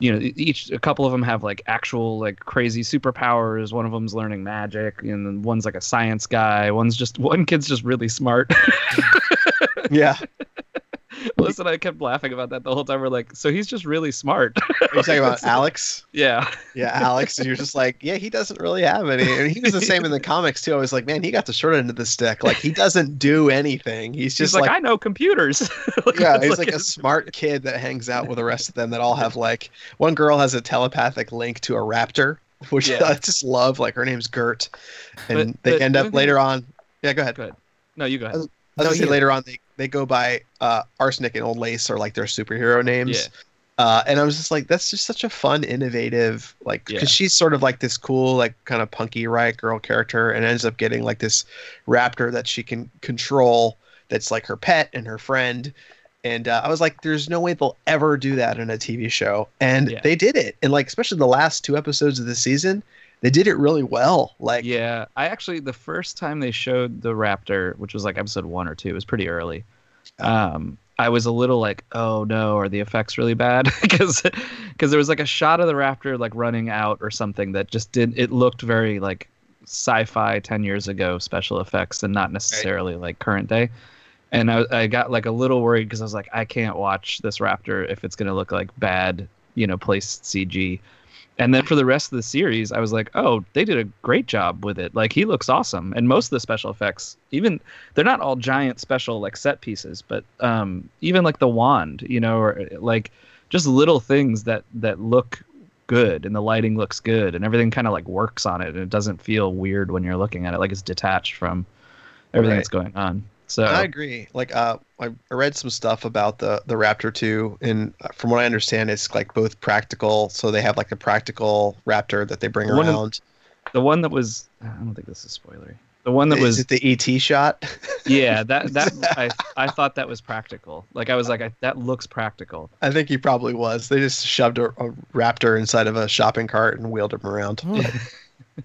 you know, each, a couple of them have like actual like crazy superpowers. One of them's learning magic and then one's like a science guy. One's just, one kid's just really smart. Yeah. Listen, I kept laughing about that the whole time. We're like, so he's just really smart. Are you talking about Alex? Yeah. Yeah, Alex. And you're just like, yeah, he doesn't really have any. And he was the same in the comics, too. I was like, man, he got the short end of the stick. Like, he doesn't do anything. He's just he's like, like, I know computers. Like, yeah, he's like, like a smart kid that hangs out with the rest of them that all have, like, one girl has a telepathic link to a raptor, which yeah. I just love. Like, her name's Gert. And but, they but, end up later they... on. Yeah, go ahead. Go ahead. No, you go ahead. I was, I was no, gonna say later on, they. They go by uh, Arsenic and Old Lace are like their superhero names. Yeah. Uh, and I was just like, that's just such a fun, innovative, like, because yeah. she's sort of like this cool, like kind of punky riot girl character and ends up getting like this raptor that she can control. That's like her pet and her friend. And uh, I was like, there's no way they'll ever do that in a T V show. And yeah. they did it. And like, especially the last two episodes of the season, they did it really well. Like, yeah, I actually, the first time they showed the raptor, which was like episode one or two, it was pretty early. Um, I was a little like, oh no, are the effects really bad? Because because there was like a shot of the raptor like running out or something that just did. It looked very like sci-fi ten years ago special effects and not necessarily right. like current day. And I, I got like a little worried because I was like, I can't watch this raptor if it's going to look like bad, you know, placed C G. And then for the rest of the series, I was like, oh, they did a great job with it. Like, he looks awesome. And most of the special effects, even they're not all giant special like set pieces, but um, even like the wand, you know, or like just little things that that look good and the lighting looks good and everything kind of like works on it. And it doesn't feel weird when you're looking at it, like it's detached from everything right. that's going on. So I agree. Like, uh, I read some stuff about the, the Raptor two, and from what I understand, it's like both practical. So they have like a practical Raptor that they bring the around. One, the one that was, I don't think this is spoilery. The one that is was it the E T shot. Yeah, that that I I thought that was practical. Like I was like, I, that looks practical. I think he probably was. They just shoved a, a raptor inside of a shopping cart and wheeled him around.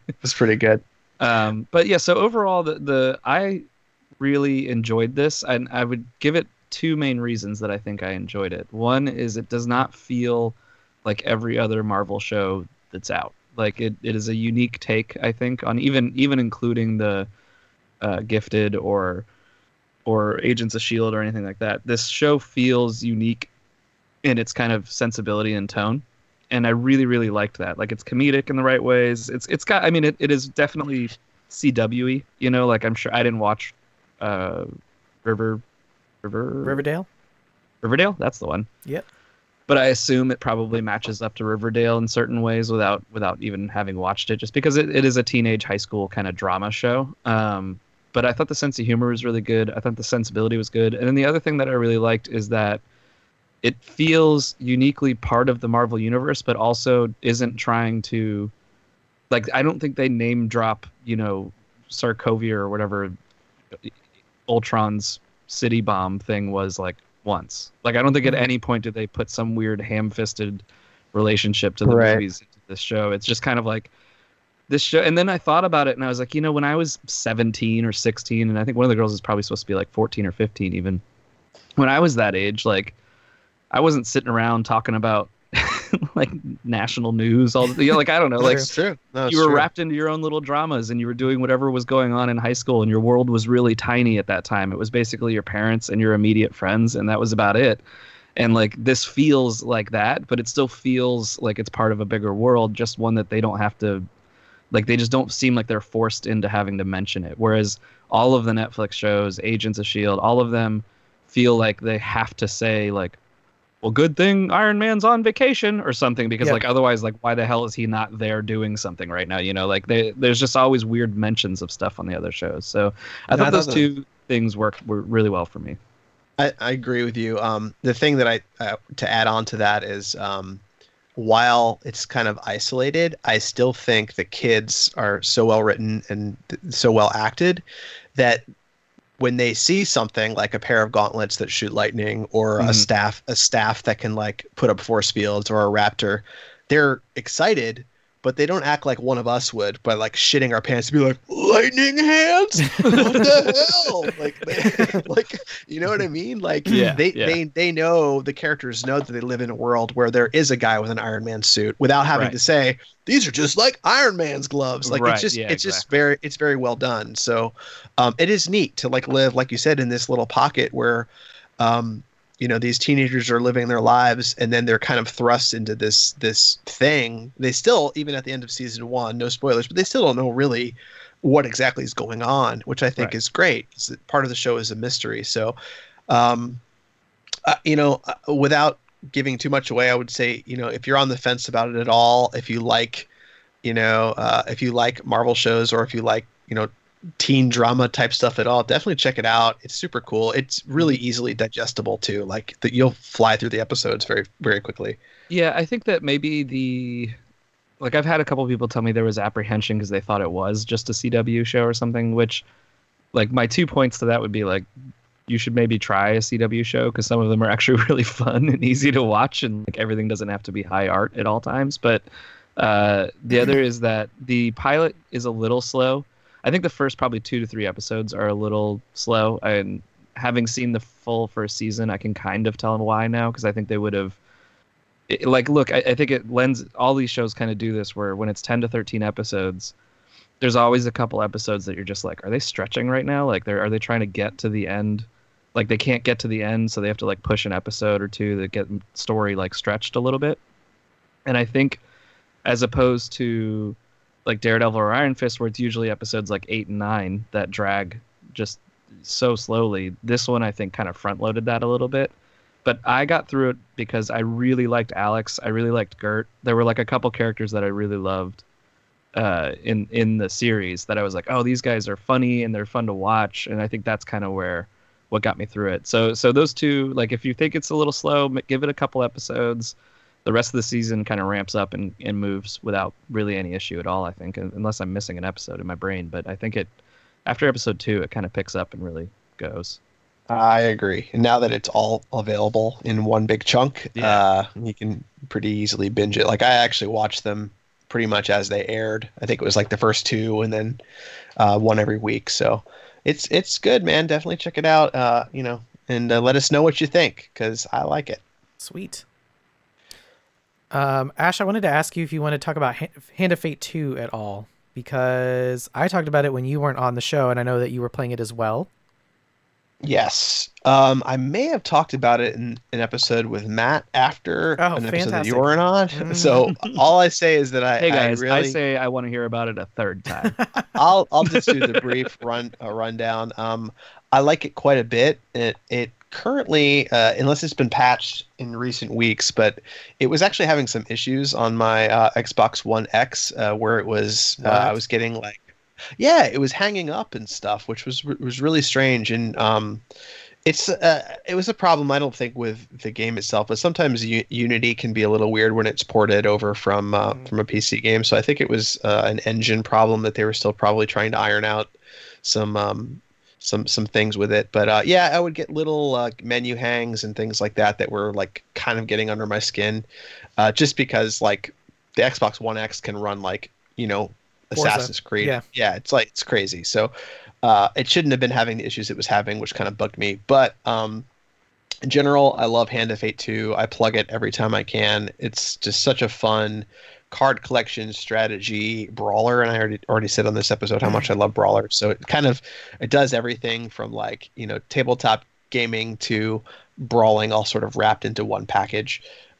It was pretty good. Um, but yeah, so overall, the the I really enjoyed this, and I would give it two main reasons that I think I enjoyed it. One is it does not feel like every other Marvel show that's out. Like it, it is a unique take, I think, on even even including the uh, Gifted or or Agents of S H I E L D or anything like that. This show feels unique in its kind of sensibility and tone, and I really really liked that. Like it's comedic in the right ways. It's it's got. I mean, it, it is definitely C W-y. You know, like I'm sure I didn't watch uh, River River Riverdale. Riverdale, that's the one. Yep. But I assume it probably matches up to Riverdale in certain ways without without even having watched it, just because it, it is a teenage high school kind of drama show. Um, but I thought the sense of humor was really good. I thought the sensibility was good. And then the other thing that I really liked is that it feels uniquely part of the Marvel universe, but also isn't trying to, like, I don't think they name drop, you know, Sokovia or whatever Ultron's city bomb thing was like once. Like I don't think at any point did they put some weird ham-fisted relationship to the right. movies to this show. It's just kind of like this show. And then I thought about it and I was like, you know, when I was seventeen or sixteen, and I think one of the girls is probably supposed to be like fourteen or fifteen even. When I was that age, like I wasn't sitting around talking about like national news all the, you know, like I don't know, like true. No, you were true. Wrapped into your own little dramas and you were doing whatever was going on in high school, and your world was really tiny at that time. It was basically your parents and your immediate friends, and that was about it. And like this feels like that, but it still feels like it's part of a bigger world, just one that they don't have to, like they just don't seem like they're forced into having to mention it. Whereas all of the Netflix shows, Agents of S H I E L D, all of them feel like they have to say like, well, good thing Iron Man's on vacation or something, because yeah. like otherwise, like why the hell is he not there doing something right now? You know, like they, there's just always weird mentions of stuff on the other shows. So I no, thought I those two that. things worked were really well for me. I, I agree with you. Um, the thing that I uh, to add on to that is um, while it's kind of isolated, I still think the kids are so well written and so well acted that when they see something like a pair of gauntlets that shoot lightning, or mm-hmm. a staff, a staff that can like put up force fields, or a raptor, they're excited, but they don't act like one of us would by like shitting our pants to be like, lightning hands, what the hell? Like, they, like, you know what I mean? Like yeah, they, yeah. they, they know, the characters know that they live in a world where there is a guy with an Iron Man suit without having right. to say, these are just like Iron Man's gloves. Like right, it's just, yeah, it's exactly. just very, it's very well done. So, um, it is neat to like live, like you said, in this little pocket where, um, you know, these teenagers are living their lives, and then they're kind of thrust into this, this thing. They still, even at the end of season one, no spoilers, but they still don't know really what exactly is going on, which I think right. is great. It's, part of the show is a mystery. So, um, uh, you know, uh, without giving too much away, I would say, you know, if you're on the fence about it at all, if you like, you know, uh, if you like Marvel shows, or if you like, you know, teen drama type stuff at all, definitely check it out. It's super cool. It's really easily digestible too. Like that, you'll fly through the episodes very, very quickly. Yeah, I think that maybe the, like I've had a couple of people tell me there was apprehension because they thought it was just a C W show or something. Which, like, my two points to that would be like, you should maybe try a C W show because some of them are actually really fun and easy to watch, and like everything doesn't have to be high art at all times. But uh, the other is that the pilot is a little slow. I think the first probably two to three episodes are a little slow, and having seen the full first season, I can kind of tell why now, because I think they would have, it, like, look, I, I think it lends, all these shows kind of do this where when it's ten to thirteen episodes, there's always a couple episodes that you're just like, are they stretching right now? Like, they're, are they trying to get to the end? Like, they can't get to the end, so they have to like push an episode or two to get story like stretched a little bit. And I think as opposed to like Daredevil or Iron Fist, where it's usually episodes like eight and nine that drag just so slowly, this one I think kind of front loaded that a little bit. But I got through it because I really liked Alex. I really liked Gert. There were like a couple characters that I really loved. uh, in in the series that I was like, oh, these guys are funny and they're fun to watch, and I think that's kind of where what got me through it. So so those two, like, if you think it's a little slow, give it a couple episodes. The rest of the season kind of ramps up and, and moves without really any issue at all, I think, unless I'm missing an episode in my brain. But I think it after episode two, it kind of picks up and really goes. I agree. And now that it's all available in one big chunk, yeah. uh, you can pretty easily binge it. Like, I actually watched them pretty much as they aired. I think it was like the first two and then uh, one every week. So it's it's good, man. Definitely check it out, uh, you know, and uh, let us know what you think, because I like it. Sweet. Um, Ash, I wanted to ask you if you want to talk about Hand of Fate two at all, because I talked about it when you weren't on the show, and I know that you were playing it as well. Yes. Um, I may have talked about it in an episode with Matt after oh, an episode fantastic. that you weren't on. So all I say is that I, hey guys, I really... I say I want to hear about it a third time. I'll I'll just do the brief run uh, rundown. Um, I like it quite a bit. It it. Currently, uh, unless it's been patched in recent weeks, but it was actually having some issues on my uh, Xbox One X, uh, where it was uh, I was getting like, yeah, it was hanging up and stuff, which was was really strange. And um, it's uh, it was a problem, I don't think, with the game itself, but sometimes U- Unity can be a little weird when it's ported over from uh, mm. from a P C game. So I think it was uh, an engine problem that they were still probably trying to iron out some. Um, Some some things with it, but uh, yeah, I would get little uh, menu hangs and things like that that were like kind of getting under my skin, uh, just because like the Xbox One X can run like you know Assassin's Creed, yeah, yeah, it's like it's crazy. So uh, it shouldn't have been having the issues it was having, which kind of bugged me. But um, in general, I love Hand of Fate two. I plug it every time I can. It's just such a fun card collection strategy brawler, and I already already said on this episode how much I love brawlers. So it kind of it does everything from like you know tabletop gaming to brawling, all sort of wrapped into one package.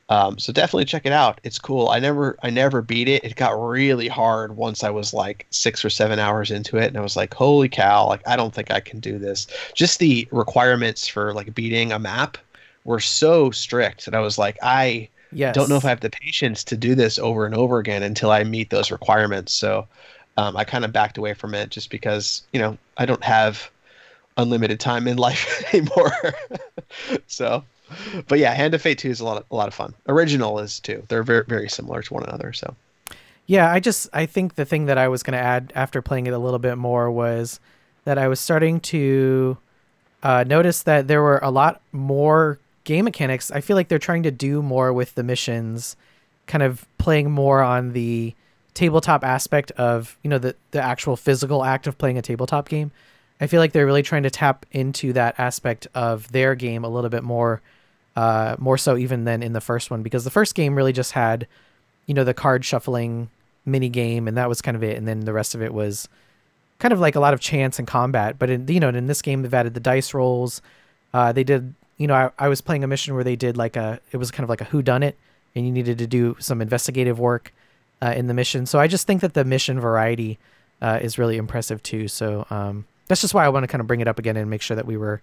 Um, so definitely check it out. It's cool. I never I never beat it. It got really hard once I was like six or seven hours into it, and I was like, holy cow! Like I don't think I can do this. Just the requirements for like beating a map were so strict, and I was like, I. Yes. Don't know if I have the patience to do this over and over again until I meet those requirements. So um, I kind of backed away from it just because, you know, I don't have unlimited time in life anymore. So, but yeah, Hand of Fate two is a lot of, a lot of fun. Original is too. They're very, very similar to one another. So, yeah, I just, I think the thing that I was going to add after playing it a little bit more was that I was starting to uh, notice that there were a lot more game mechanics. I feel like they're trying to do more with the missions, kind of playing more on the tabletop aspect of, you know, the, the actual physical act of playing a tabletop game. I feel like they're really trying to tap into that aspect of their game a little bit more, uh, more so even than in the first one, because the first game really just had, you know, the card shuffling mini game, and that was kind of it. And then the rest of it was kind of like a lot of chance and combat. But in, you know, in this game, they've added the dice rolls. Uh, they did, you know, I, I was playing a mission where they did like a, it was kind of like a whodunit, and you needed to do some investigative work uh, in the mission. So I just think that the mission variety uh, is really impressive too. So um, that's just why I want to kind of bring it up again and make sure that we were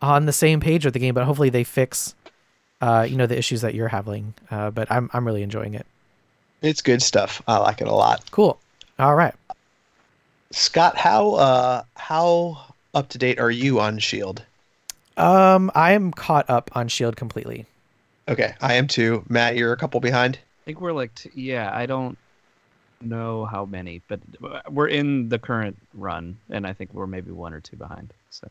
on the same page with the game, but hopefully they fix, uh, you know, the issues that you're having. Uh, but I'm, I'm really enjoying it. It's good stuff. I like it a lot. Cool. All right. Scott, how, uh, how up to date are you on S H I E L D? Um, I am caught up on S H I E L D completely. Okay, I am too. Matt, you're a couple behind? I think we're like, t- yeah, I don't know how many, but we're in the current run, and I think we're maybe one or two behind. So,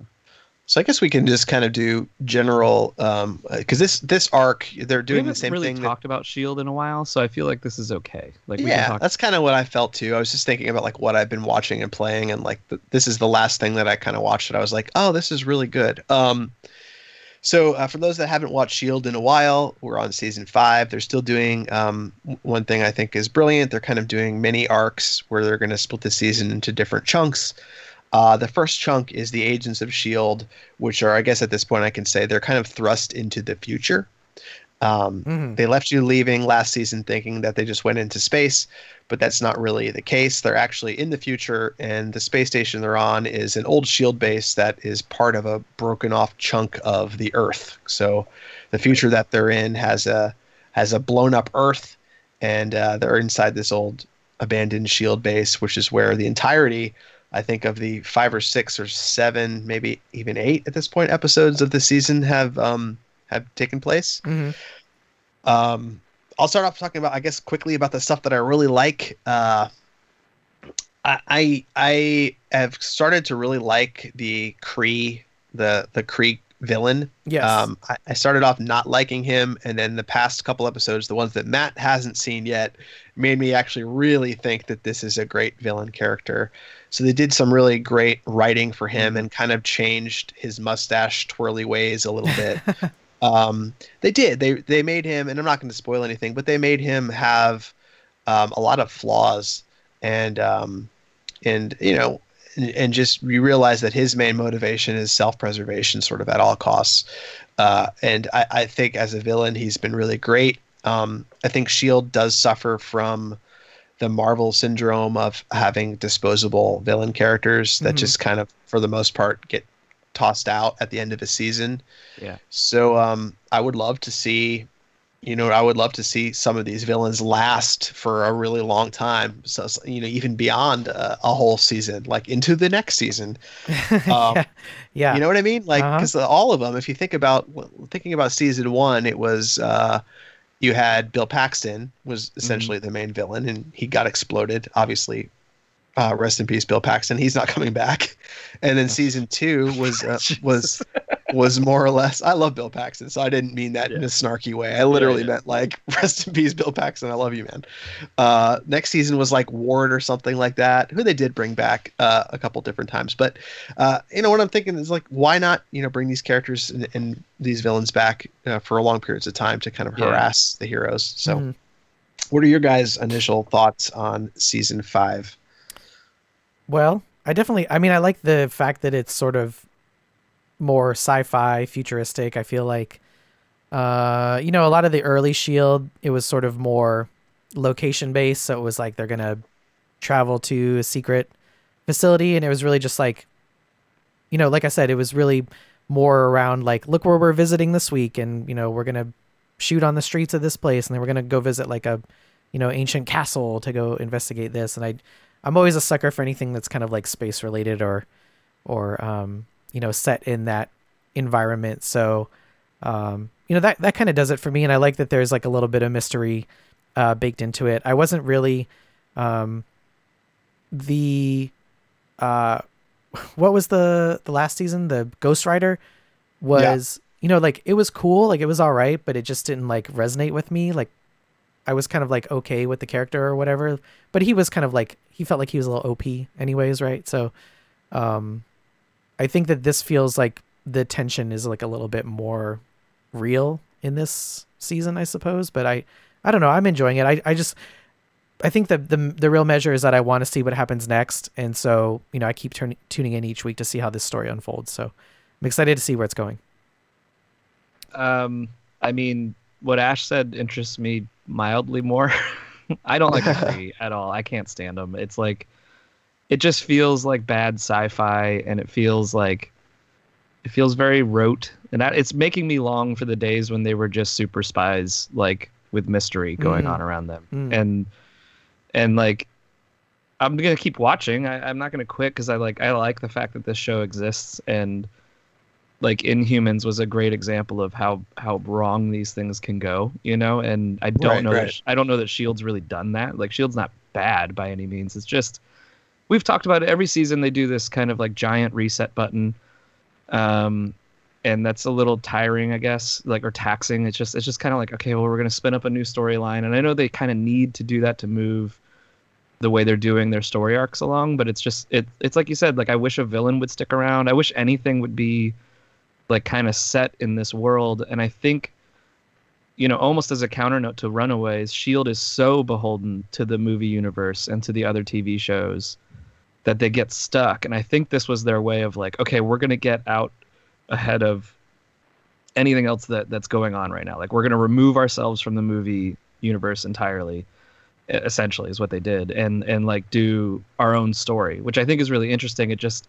so I guess we can just kind of do general, um, because this this arc they're doing the same really thing. We haven't really talked that... about S H I E L D in a while, so I feel like this is okay. Like, we yeah, can talk... that's kind of what I felt too. I was just thinking about like what I've been watching and playing, and like th- this is the last thing that I kind of watched that I was like, oh, this is really good. Um. So uh, for those that haven't watched S H I E L D in a while, we're on season five. They're still doing um, one thing I think is brilliant. They're kind of doing mini arcs where they're going to split the season into different chunks. Uh, the first chunk is the Agents of S H I E L D, which are, I guess at this point I can say, they're kind of thrust into the future. Um, mm-hmm. They left you leaving last season thinking that they just went into space, but that's not really the case. They're actually in the future, and the space station they're on is an old S H I E L D base that is part of a broken off chunk of the Earth. So the future that they're in has a has a blown up Earth, and uh, they're inside this old abandoned S H I E L D base, which is where the entirety, I think, of the five or six or seven, maybe even eight at this point, episodes of the season have um, have taken place. Mm-hmm. Um, I'll start off talking about, I guess, quickly about the stuff that I really like. Uh, I, I I have started to really like the Kree, the the Kree villain. Yes. Um, I, I started off not liking him, and then the past couple episodes, the ones that Matt hasn't seen yet, made me actually really think that this is a great villain character. So they did some really great writing for him and kind of changed his mustache twirly ways a little bit. um, they did. They they made him, and I'm not going to spoil anything, but they made him have um, a lot of flaws, and um, and you know. And just you realize that his main motivation is self-preservation, sort of at all costs. Uh, and I, I think as a villain, he's been really great. Um, I think S H I E L D does suffer from the Marvel syndrome of having disposable villain characters that mm-hmm. just kind of, for the most part, get tossed out at the end of a season. Yeah. So um, I would love to see, you know, I would love to see some of these villains last for a really long time. So, you know, even beyond a, a whole season, like into the next season. Um, yeah. yeah. You know what I mean? Like, uh-huh. 'cause all of them, if you think about thinking about season one, it was, uh, you had Bill Paxton was essentially mm-hmm. the main villain, and he got exploded, obviously. Uh, rest in peace, Bill Paxton. He's not coming back. And then season two was uh, was was more or less. I love Bill Paxton, so I didn't mean that yeah. in a snarky way. I literally yeah, yeah. meant like, rest in peace, Bill Paxton. I love you, man. Uh, next season was like Ward or something like that, who they did bring back uh, a couple different times. But uh, you know what I'm thinking is like, why not you know bring these characters and, and these villains back uh, for long periods of time to kind of yeah. harass the heroes. So, mm. what are your guys' initial thoughts on season five? Well, I definitely, I mean, I like the fact that it's sort of more sci-fi, futuristic. I feel like, uh, you know, a lot of the early S H I E L D, it was sort of more location-based. So it was like they're going to travel to a secret facility. And it was really just like, you know, like I said, it was really more around like, look where we're visiting this week. And, you know, we're going to shoot on the streets of this place. And then we're going to go visit like a, you know, ancient castle to go investigate this. And I... I'm always a sucker for anything that's kind of like space related or, or, um, you know, set in that environment. So, um, you know, that, that kind of does it for me. And I like that there's like a little bit of mystery, uh, baked into it. I wasn't really, um, the, uh, what was the, the last season, the Ghost Rider was, yeah. you know, like it was cool. Like it was all right, but it just didn't like resonate with me. Like, I was kind of like, okay with the character or whatever, but he was kind of like, he felt like he was a little O P anyways. Right. So, um, I think that this feels like the tension is like a little bit more real in this season, I suppose, but I, I don't know. I'm enjoying it. I, I just, I think that the, the real measure is that I want to see what happens next. And so, you know, I keep turning, tuning in each week to see how this story unfolds. So I'm excited to see where it's going. Um, I mean, what Ash said interests me mildly more. I don't like Kree at all. I can't stand him. It's like, it just feels like bad sci-fi, and it feels like, it feels very rote, and that, it's making me long for the days when they were just super spies, like with mystery going mm. on around them. Mm. And, and like, I'm going to keep watching. I, I'm not going to quit. 'Cause I like, I like the fact that this show exists, and like Inhumans was a great example of how, how wrong these things can go, you know? And I don't right, know, right. that, I don't know that S H I E L D's really done that. Like S H I E L D's not bad by any means. It's just, we've talked about it every season. They do this kind of like giant reset button. Um, and that's a little tiring, I guess, like, or taxing. It's just, it's just kind of like, okay, well, we're going to spin up a new storyline. And I know they kind of need to do that to move the way they're doing their story arcs along, but it's just, it, it's like you said, like, I wish a villain would stick around. I wish anything would be like kind of set in this world. And I think, you know, almost as a counter note to Runaways, S H I E L D is so beholden to the movie universe and to the other T V shows that they get stuck. And I think this was their way of like, okay, we're going to get out ahead of anything else that that's going on right now. Like, we're going to remove ourselves from the movie universe entirely, essentially, is what they did. And, and like do our own story, which I think is really interesting. It just,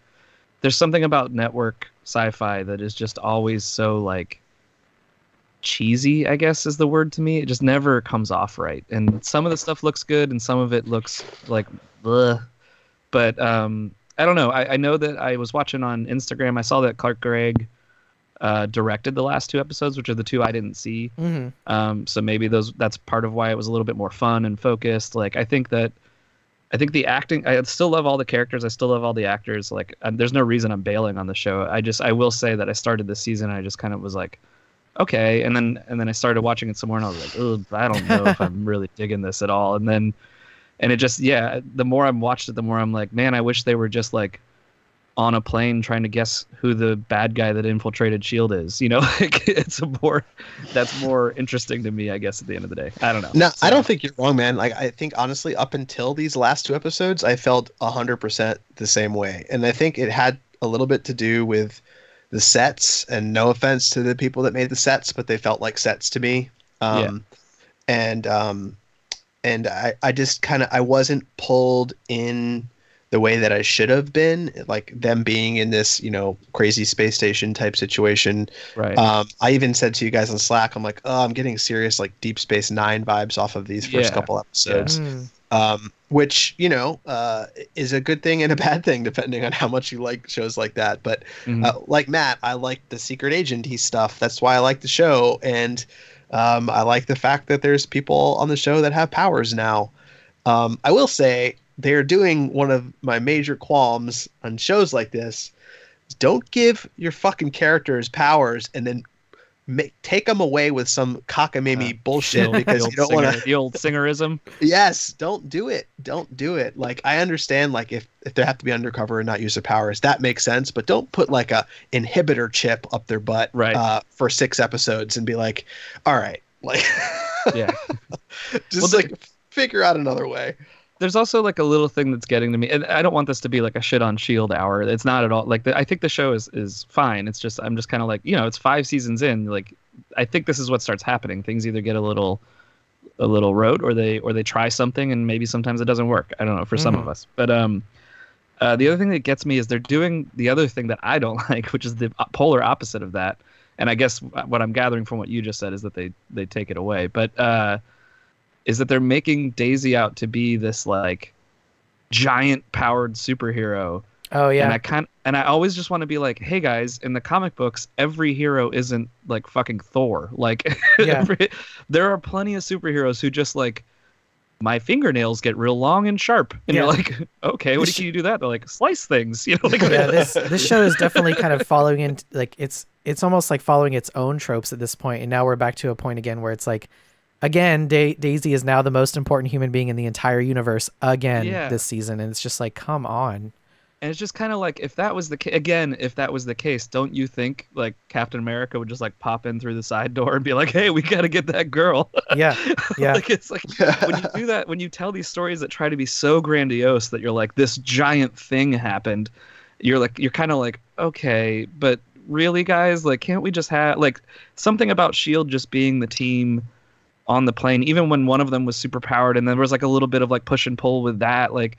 there's something about network sci-fi that is just always so like cheesy, I guess is the word to me. It just never comes off right. And some of the stuff looks good and some of it looks like bleh. But um, I don't know. I, I know that I was watching on Instagram. I saw that Clark Gregg uh, directed the last two episodes, which are the two I didn't see. Mm-hmm. Um, so maybe those that's part of why it was a little bit more fun and focused. Like, I think that I think the acting, I still love all the characters. I still love all the actors. Like, um, there's no reason I'm bailing on the show. I just, I will say that I started this season and I just kind of was like, okay. And then, and then I started watching it some more and I was like, oh, I don't know if I'm really digging this at all. And then, and it just, yeah, the more I'm watched it, the more I'm like, man, I wish they were just like on a plane trying to guess who the bad guy that infiltrated S H I E L D is, you know, like it's a more, that's more interesting to me, I guess, at the end of the day. I don't know. No, so. I don't think you're wrong, man. Like, I think honestly, up until these last two episodes, I felt a hundred percent the same way. And I think it had a little bit to do with the sets, and no offense to the people that made the sets, but they felt like sets to me. Um, yeah. and, um, And I, I just kind of, I wasn't pulled in the way that I should have been, like them being in this, you know, crazy space station type situation. Right. Um, I even said to you guys on Slack, I'm like, oh, I'm getting serious, like Deep Space Nine vibes off of these first yeah. couple episodes, yeah. um, which, you know, uh, is a good thing and a bad thing, depending on how much you like shows like that. But mm-hmm. uh, like Matt, I like the secret agent-y stuff. That's why I like the show. And Um, I like the fact that there's people on the show that have powers now. Um, I will say they're doing one of my major qualms on shows like this. Don't give your fucking characters powers and then make, take them away with some cockamamie uh, bullshit because you don't want to. The old singerism. Yes. Don't do it. Don't do it. Like, I understand, like if, if they have to be undercover and not use their powers, that makes sense, but don't put like a inhibitor chip up their butt right. uh, for six episodes and be like, all right, like, yeah, just well, like there, figure out another way. There's also like a little thing that's getting to me, and I don't want this to be like a shit on S H I E L D hour. It's not at all. Like, the, I think the show is, is fine. It's just, I'm just kind of like, you know, it's five seasons in. Like, I think this is what starts happening. Things either get a little, a little rote, or they, or they try something and maybe sometimes it doesn't work. I don't know for mm-hmm. some of us, but, um, uh, the other thing that gets me is they're doing the other thing that I don't like, which is the polar opposite of that. And I guess what I'm gathering from what you just said is that they, they take it away, but, uh, is that they're making Daisy out to be this like giant powered superhero. Oh yeah. And I kind and I always just want to be like, hey guys, in the comic books, every hero isn't like fucking Thor. Like yeah. every, there are plenty of superheroes who just like, my fingernails get real long and sharp. And yeah. you're like, okay, what did you do that? They're like, slice things. You know, like, yeah, this this show is definitely kind of following in, like it's it's almost like following its own tropes at this point. And now we're back to a point again where it's like, again, da- Daisy is now the most important human being in the entire universe again yeah. this season. And it's just like, come on. And it's just kind of like, if that was the case, again, if that was the case, don't you think like Captain America would just like pop in through the side door and be like, hey, we got to get that girl. Yeah. Yeah. Like, it's like when you do that, when you tell these stories that try to be so grandiose that you're like, this giant thing happened, you're like, you're kind of like, okay, but really guys, like, can't we just have like something about S H I E L D just being the team on the plane, even when one of them was super powered and there was like a little bit of like push and pull with that. Like,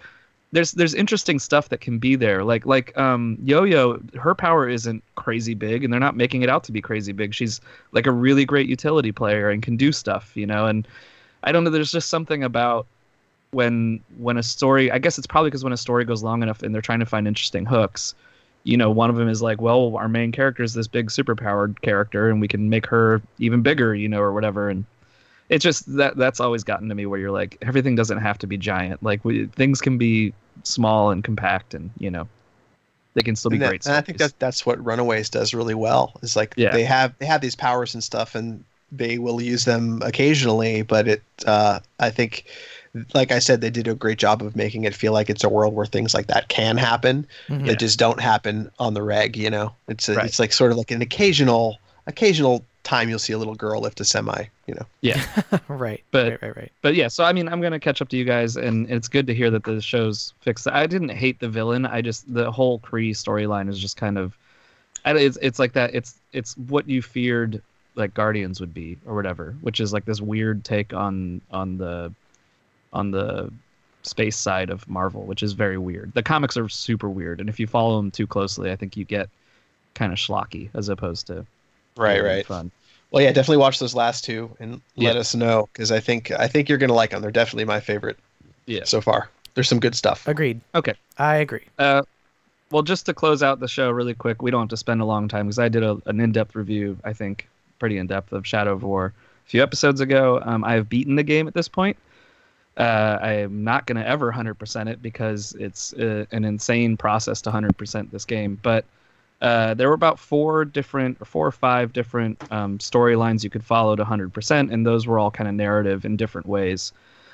There's there's interesting stuff that can be there. Like like um, Yo-Yo, her power isn't crazy big, and they're not making it out to be crazy big. She's like a really great utility player and can do stuff, you know. And I don't know. There's just something about when when a story. I guess it's probably because when a story goes long enough and they're trying to find interesting hooks, you know, one of them is like, well, our main character is this big superpowered character, and we can make her even bigger, you know, or whatever, and. It's just that that's always gotten to me where you're like, everything doesn't have to be giant. Like we, things can be small and compact and, you know, they can still be and that, great. And I think that that's what Runaways does really well. It's like yeah. they have, they have these powers and stuff and they will use them occasionally, but it, uh, I think, like I said, they did a great job of making it feel like it's a world where things like that can happen. Mm-hmm. They yeah. just don't happen on the reg, you know, it's a, right. it's like sort of like an occasional, occasional, time you'll see a little girl lift a semi, you know. Yeah. right. But right, right, right. But yeah, so I mean, I'm going to catch up to you guys and it's good to hear that the show's fixed. I didn't hate the villain. I just the whole Kree storyline is just kind of it's it's like that it's it's what you feared like Guardians would be or whatever, which is like this weird take on on the on the space side of Marvel, which is very weird. The comics are super weird, and if you follow them too closely, I think you get kind of schlocky as opposed to Right, right. Fun. Well, yeah, definitely watch those last two and let yeah. us know, because I think I think you're going to like them. They're definitely my favorite yeah. so far. There's some good stuff. Agreed. Okay. I agree. Uh, well, just to close out the show really quick, we don't have to spend a long time, because I did a, an in-depth review, I think, pretty in-depth of Shadow of War a few episodes ago. Um, I have beaten the game at this point. Uh, I am not going to ever one hundred percent it, because it's uh, an insane process to one hundred percent this game. But uh, there were about four different or four or five different um, storylines you could follow to one hundred percent, and those were all kind of narrative in different ways,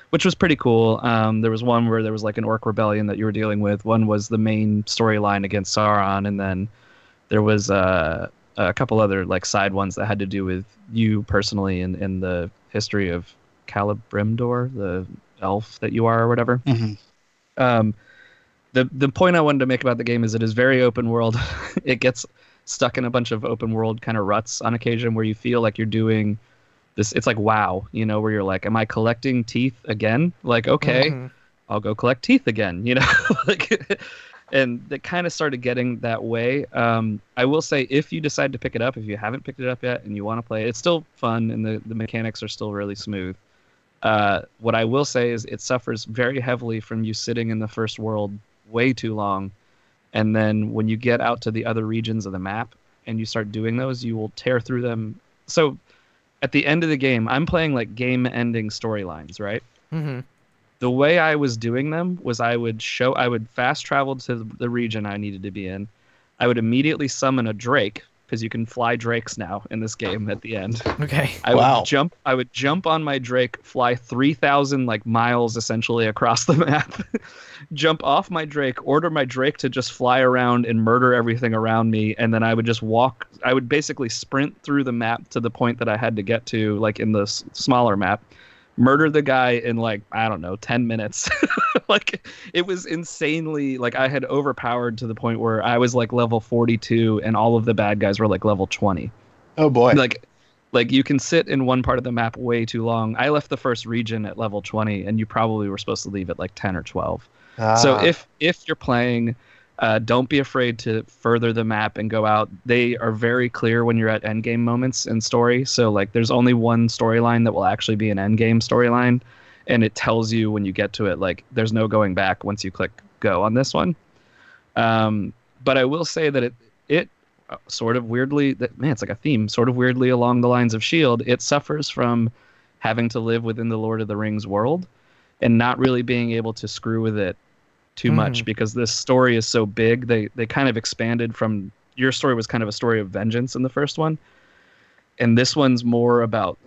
which was pretty cool. Um, there was one where there was like an orc rebellion that you were dealing with. One was the main storyline against Sauron, and then there was uh, a couple other like side ones that had to do with you personally and, and the history of Calibrimdor, the elf that you are or whatever. Mm-hmm. Um, the the point I wanted to make about the game is it is very open world. It gets stuck in a bunch of open world kind of ruts on occasion where you feel like you're doing this. It's like, wow, you know, where you're like, am I collecting teeth again? Like, okay, mm-hmm. I'll go collect teeth again, you know? Like, and it kind of started getting that way. Um, I will say, if you decide to pick it up, if you haven't picked it up yet and you want to play it, it's still fun and the, the mechanics are still really smooth. Uh, what I will say is it suffers very heavily from you sitting in the first world way too long. And then when you get out to the other regions of the map and you start doing those, you will tear through them. So at the end of the game, I'm playing like game ending storylines, right? Mm-hmm. The way I was doing them was I would show, I would fast travel to the region I needed to be in. I would immediately summon a drake, because you can fly drakes now in this game at the end. Okay. I wow. would jump I would jump on my drake, fly three thousand like miles essentially across the map, jump off my drake, order my drake to just fly around and murder everything around me, and then I would just walk, I would basically sprint through the map to the point that I had to get to, like in the s- smaller map, murder the guy in like, I don't know, ten minutes. Like, it was insanely, like, I had overpowered to the point where I was like level forty-two and all of the bad guys were like level twenty. Oh boy. Like, like you can sit in one part of the map way too long. I left the first region at level twenty and you probably were supposed to leave at like ten or twelve. Ah. So if, if you're playing, uh, don't be afraid to further the map and go out. They are very clear when you're at endgame moments in story. So like there's only one storyline that will actually be an endgame storyline. And it tells you when you get to it, like, there's no going back once you click go on this one. Um, but I will say that it it sort of weirdly, that, man, it's like a theme, sort of weirdly along the lines of S H I E L D, it suffers from having to live within the Lord of the Rings world and not really being able to screw with it too mm. much, because this story is so big. They, they kind of expanded from, your story was kind of a story of vengeance in the first one. And this one's more about,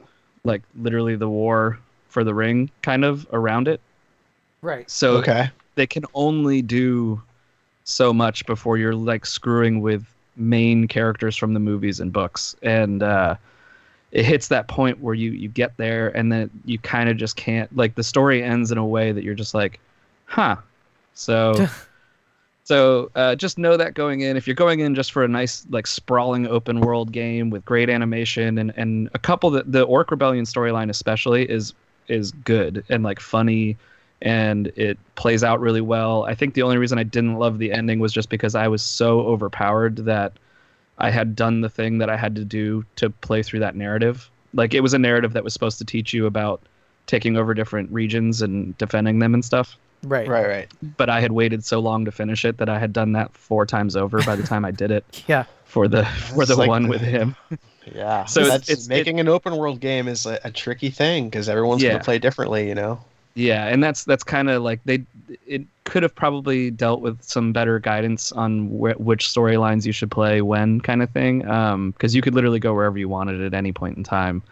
like, literally the war for the ring kind of around it. Right. So okay. They can only do so much before you're like screwing with main characters from the movies and books. And uh, it hits that point where you, you get there and then you kind of just can't, like the story ends in a way that you're just like, huh. So, so uh, just know that going in, if you're going in just for a nice, like sprawling open world game with great animation and, and a couple that the Orc Rebellion storyline, especially is, is good and like funny and it plays out really well. I think the only reason I didn't love the ending was just because I was so overpowered that I had done the thing that I had to do to play through that narrative. Like it was a narrative that was supposed to teach you about taking over different regions and defending them and stuff. Right. Right, right. But I had waited so long to finish it that I had done that four times over by the time I did it. Yeah. For the for that's the like one the... with him. Yeah, so that's, it's, making it, an open world game is a, a tricky thing because everyone's yeah. going to play differently, you know? Yeah, and that's that's kind of like they. It could have probably dealt with some better guidance on wh- which storylines you should play when kind of thing, because um, you could literally go wherever you wanted at any point in time.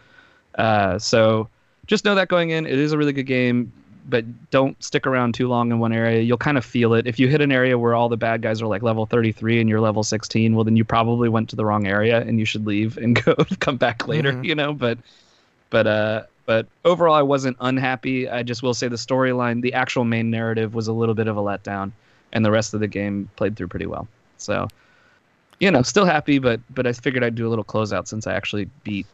Uh, so just know that going in, it is a really good game, but don't stick around too long in one area. You'll kind of feel it. If you hit an area where all the bad guys are like level thirty-three and you're level sixteen, well, then you probably went to the wrong area and you should leave and go come back later, mm-hmm. you know? But but uh, but overall, I wasn't unhappy. I just will say the storyline, the actual main narrative was a little bit of a letdown, and the rest of the game played through pretty well. So, you know, still happy, but but I figured I'd do a little closeout since I actually beat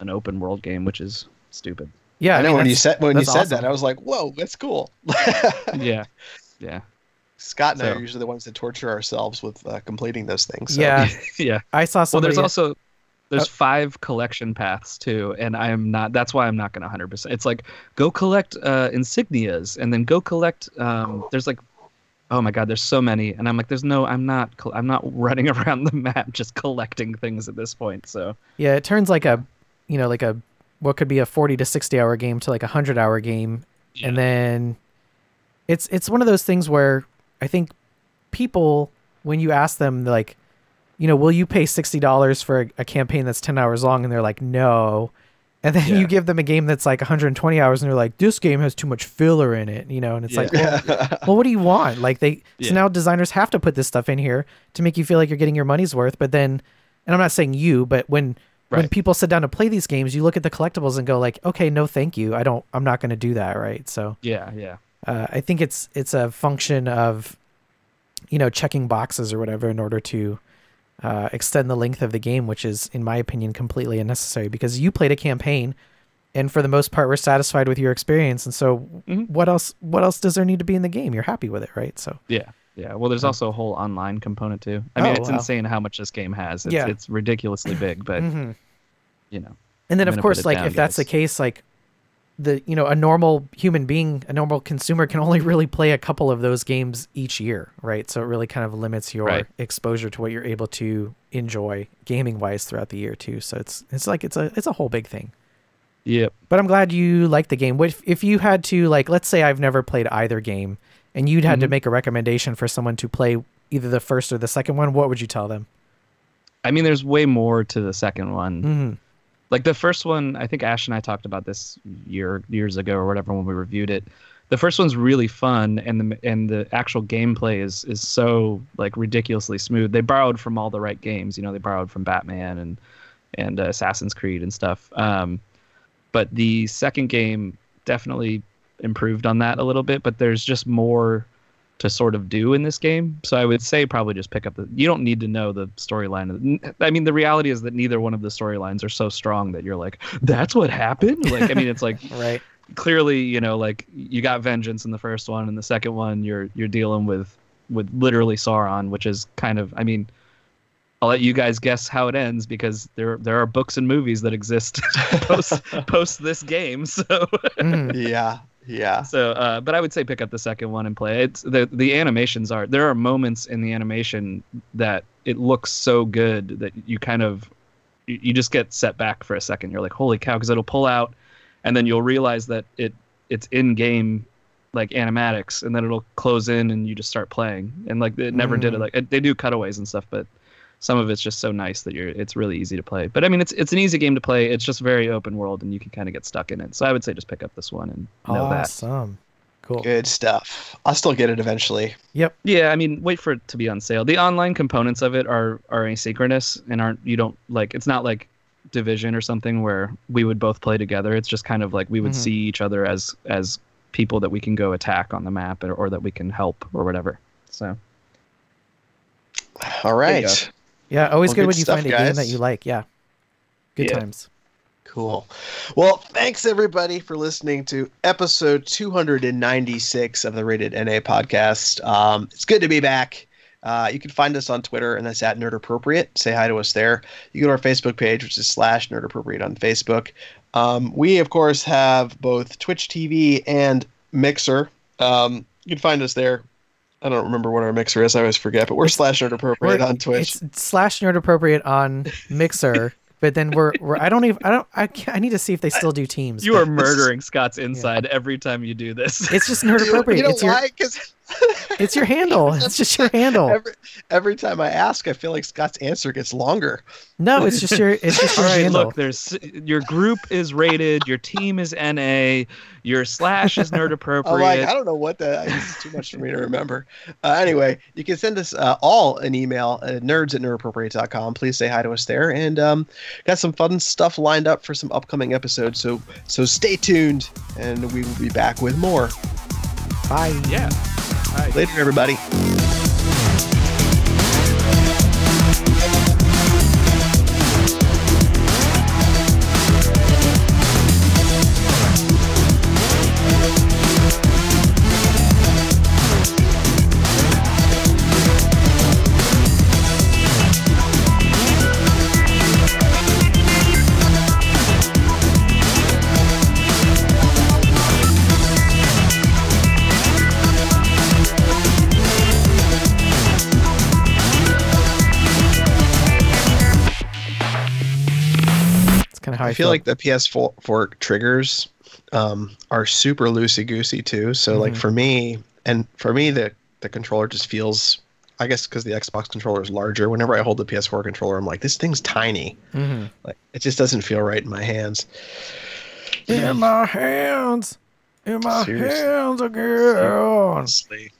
an open world game, which is stupid. Yeah, I, I know mean, when you said when you said awesome. that, I was like, "Whoa, that's cool." yeah, yeah. Scott and so. I are usually the ones that torture ourselves with uh, completing those things. So. Yeah, yeah. I saw. Somebody well, there's had... also There's five collection paths too, and I am not. That's why I'm not going to one hundred percent. It's like go collect uh, insignias, and then go collect. Um, there's like, oh my god, there's so many, and I'm like, there's no. I'm not. I'm not running around the map just collecting things at this point. So yeah, it turns like a, you know, like a what could be a forty to sixty hour game to like a hundred hour game, yeah. And then it's it's one of those things where I think people, when you ask them like, you know, will you pay sixty dollars for a campaign that's ten hours long? And they're like, no. And then yeah. you give them a game that's like one hundred twenty hours and they're like, this game has too much filler in it, you know? And it's yeah. like, well, well, what do you want? Like they, yeah. so now designers have to put this stuff in here to make you feel like you're getting your money's worth. But then, and I'm not saying you, but when, right. when people sit down to play these games, you look at the collectibles and go like, okay, no, thank you. I don't, I'm not going to do that. Right. So yeah. Yeah. Uh, I think it's, it's a function of, you know, checking boxes or whatever in order to, Uh, extend the length of the game, which is, in my opinion, completely unnecessary because you played a campaign and for the most part were satisfied with your experience. And so mm-hmm. what else, what else does there need to be in the game? You're happy with it, right? So yeah. Yeah. Well, there's um, also a whole online component too. I mean, oh, it's wow. insane how much this game has. It's, yeah. it's ridiculously big, but mm-hmm. you know. And then of course, like down, if guys. That's the case, like the, you know, a normal human being, a normal consumer can only really play a couple of those games each year, right? So it really kind of limits your right. exposure to what you're able to enjoy gaming wise throughout the year too. So it's it's like it's a it's a whole big thing. Yep. But I'm glad you like the game. What if, if you had to, like, let's say I've never played either game and you'd had mm-hmm. to make a recommendation for someone to play either the first or the second one, what would you tell them? I mean, there's way more to the second one. Mm-hmm. Like the first one, I think Ash and I talked about this year years ago or whatever when we reviewed it. The first one's really fun, and the and the actual gameplay is is so like ridiculously smooth. They borrowed from all the right games, you know. They borrowed from Batman and and uh, Assassin's Creed and stuff. Um, but the second game definitely improved on that a little bit. But there's just more to sort of do in this game, so I would say probably just pick up the. You don't need to know the storyline. I mean, the reality is that neither one of the storylines are so strong that you're like, "That's what happened." Like, I mean, it's like right. clearly, you know, like you got vengeance in the first one, and the second one, you're you're dealing with with literally Sauron, which is kind of. I mean, I'll let you guys guess how it ends because there there are books and movies that exist post post this game. So mm, yeah. Yeah. So, uh, but I would say pick up the second one and play it. It's, the the animations are there are moments in the animation that it looks so good that you kind of you, you just get set back for a second. You're like, holy cow, because it'll pull out, and then you'll realize that it it's in game like animatics, and then it'll close in, and you just start playing. And like it never mm. did it. Like it, they do cutaways and stuff, but some of it's just so nice that you're it's really easy to play. But I mean, it's it's an easy game to play. It's just very open world, and you can kind of get stuck in it. So I would say just pick up this one and know that. Awesome, cool, good stuff. I'll still get it eventually. Yep. Yeah, I mean, wait for it to be on sale. The online components of it are are asynchronous and aren't you don't like it's not like Division or something where we would both play together. It's just kind of like we would mm-hmm. see each other as as people that we can go attack on the map or, or that we can help or whatever. So. All right. Yeah, always well, good, good when you stuff, find a guys. Game that you like. Yeah, good yeah. times. Cool. Well, thanks everybody for listening to episode two hundred ninety-six of the Rated N A podcast. Um, it's good to be back. Uh, you can find us on Twitter, and that's at Nerd Appropriate. Say hi to us there. You can go to our Facebook page, which is slash Nerd Appropriate on Facebook. Um, we, of course, have both Twitch T V and Mixer. Um, you can find us there. I don't remember what our Mixer is. I always forget, but we're slash Nerd Appropriate on Twitch. It's slash Nerd Appropriate on Mixer, but then we're, we're I don't even I don't I can't, I need to see if they still do teams. You are murdering Scott's inside yeah. every time you do this. It's just Nerd Appropriate. You know, it's your why? It's your handle. It's just your handle. Every, every time I ask, I feel like Scott's answer gets longer. No, it's just your it's just your all right, handle. Look, there's your group is rated, your team is N A. Your slash is Nerd Appropriate. Like, I don't know what that is. It's too much for me to remember. Uh, anyway, you can send us uh, all an email at nerds at nerdappropriate dot com. Please say hi to us there. And um, got some fun stuff lined up for some upcoming episodes. So, so stay tuned, and we will be back with more. Bye. Yeah. Bye. Later, everybody. kind of how I, I feel, feel like the P S four triggers um, are super loosey goosey too. So mm-hmm. like for me, and for me the the controller just feels. I guess because the Xbox controller is larger. Whenever I hold the P S four controller, I'm like, this thing's tiny. Mm-hmm. Like it just doesn't feel right in my hands. In my hands, in my Seriously. hands again. Seriously.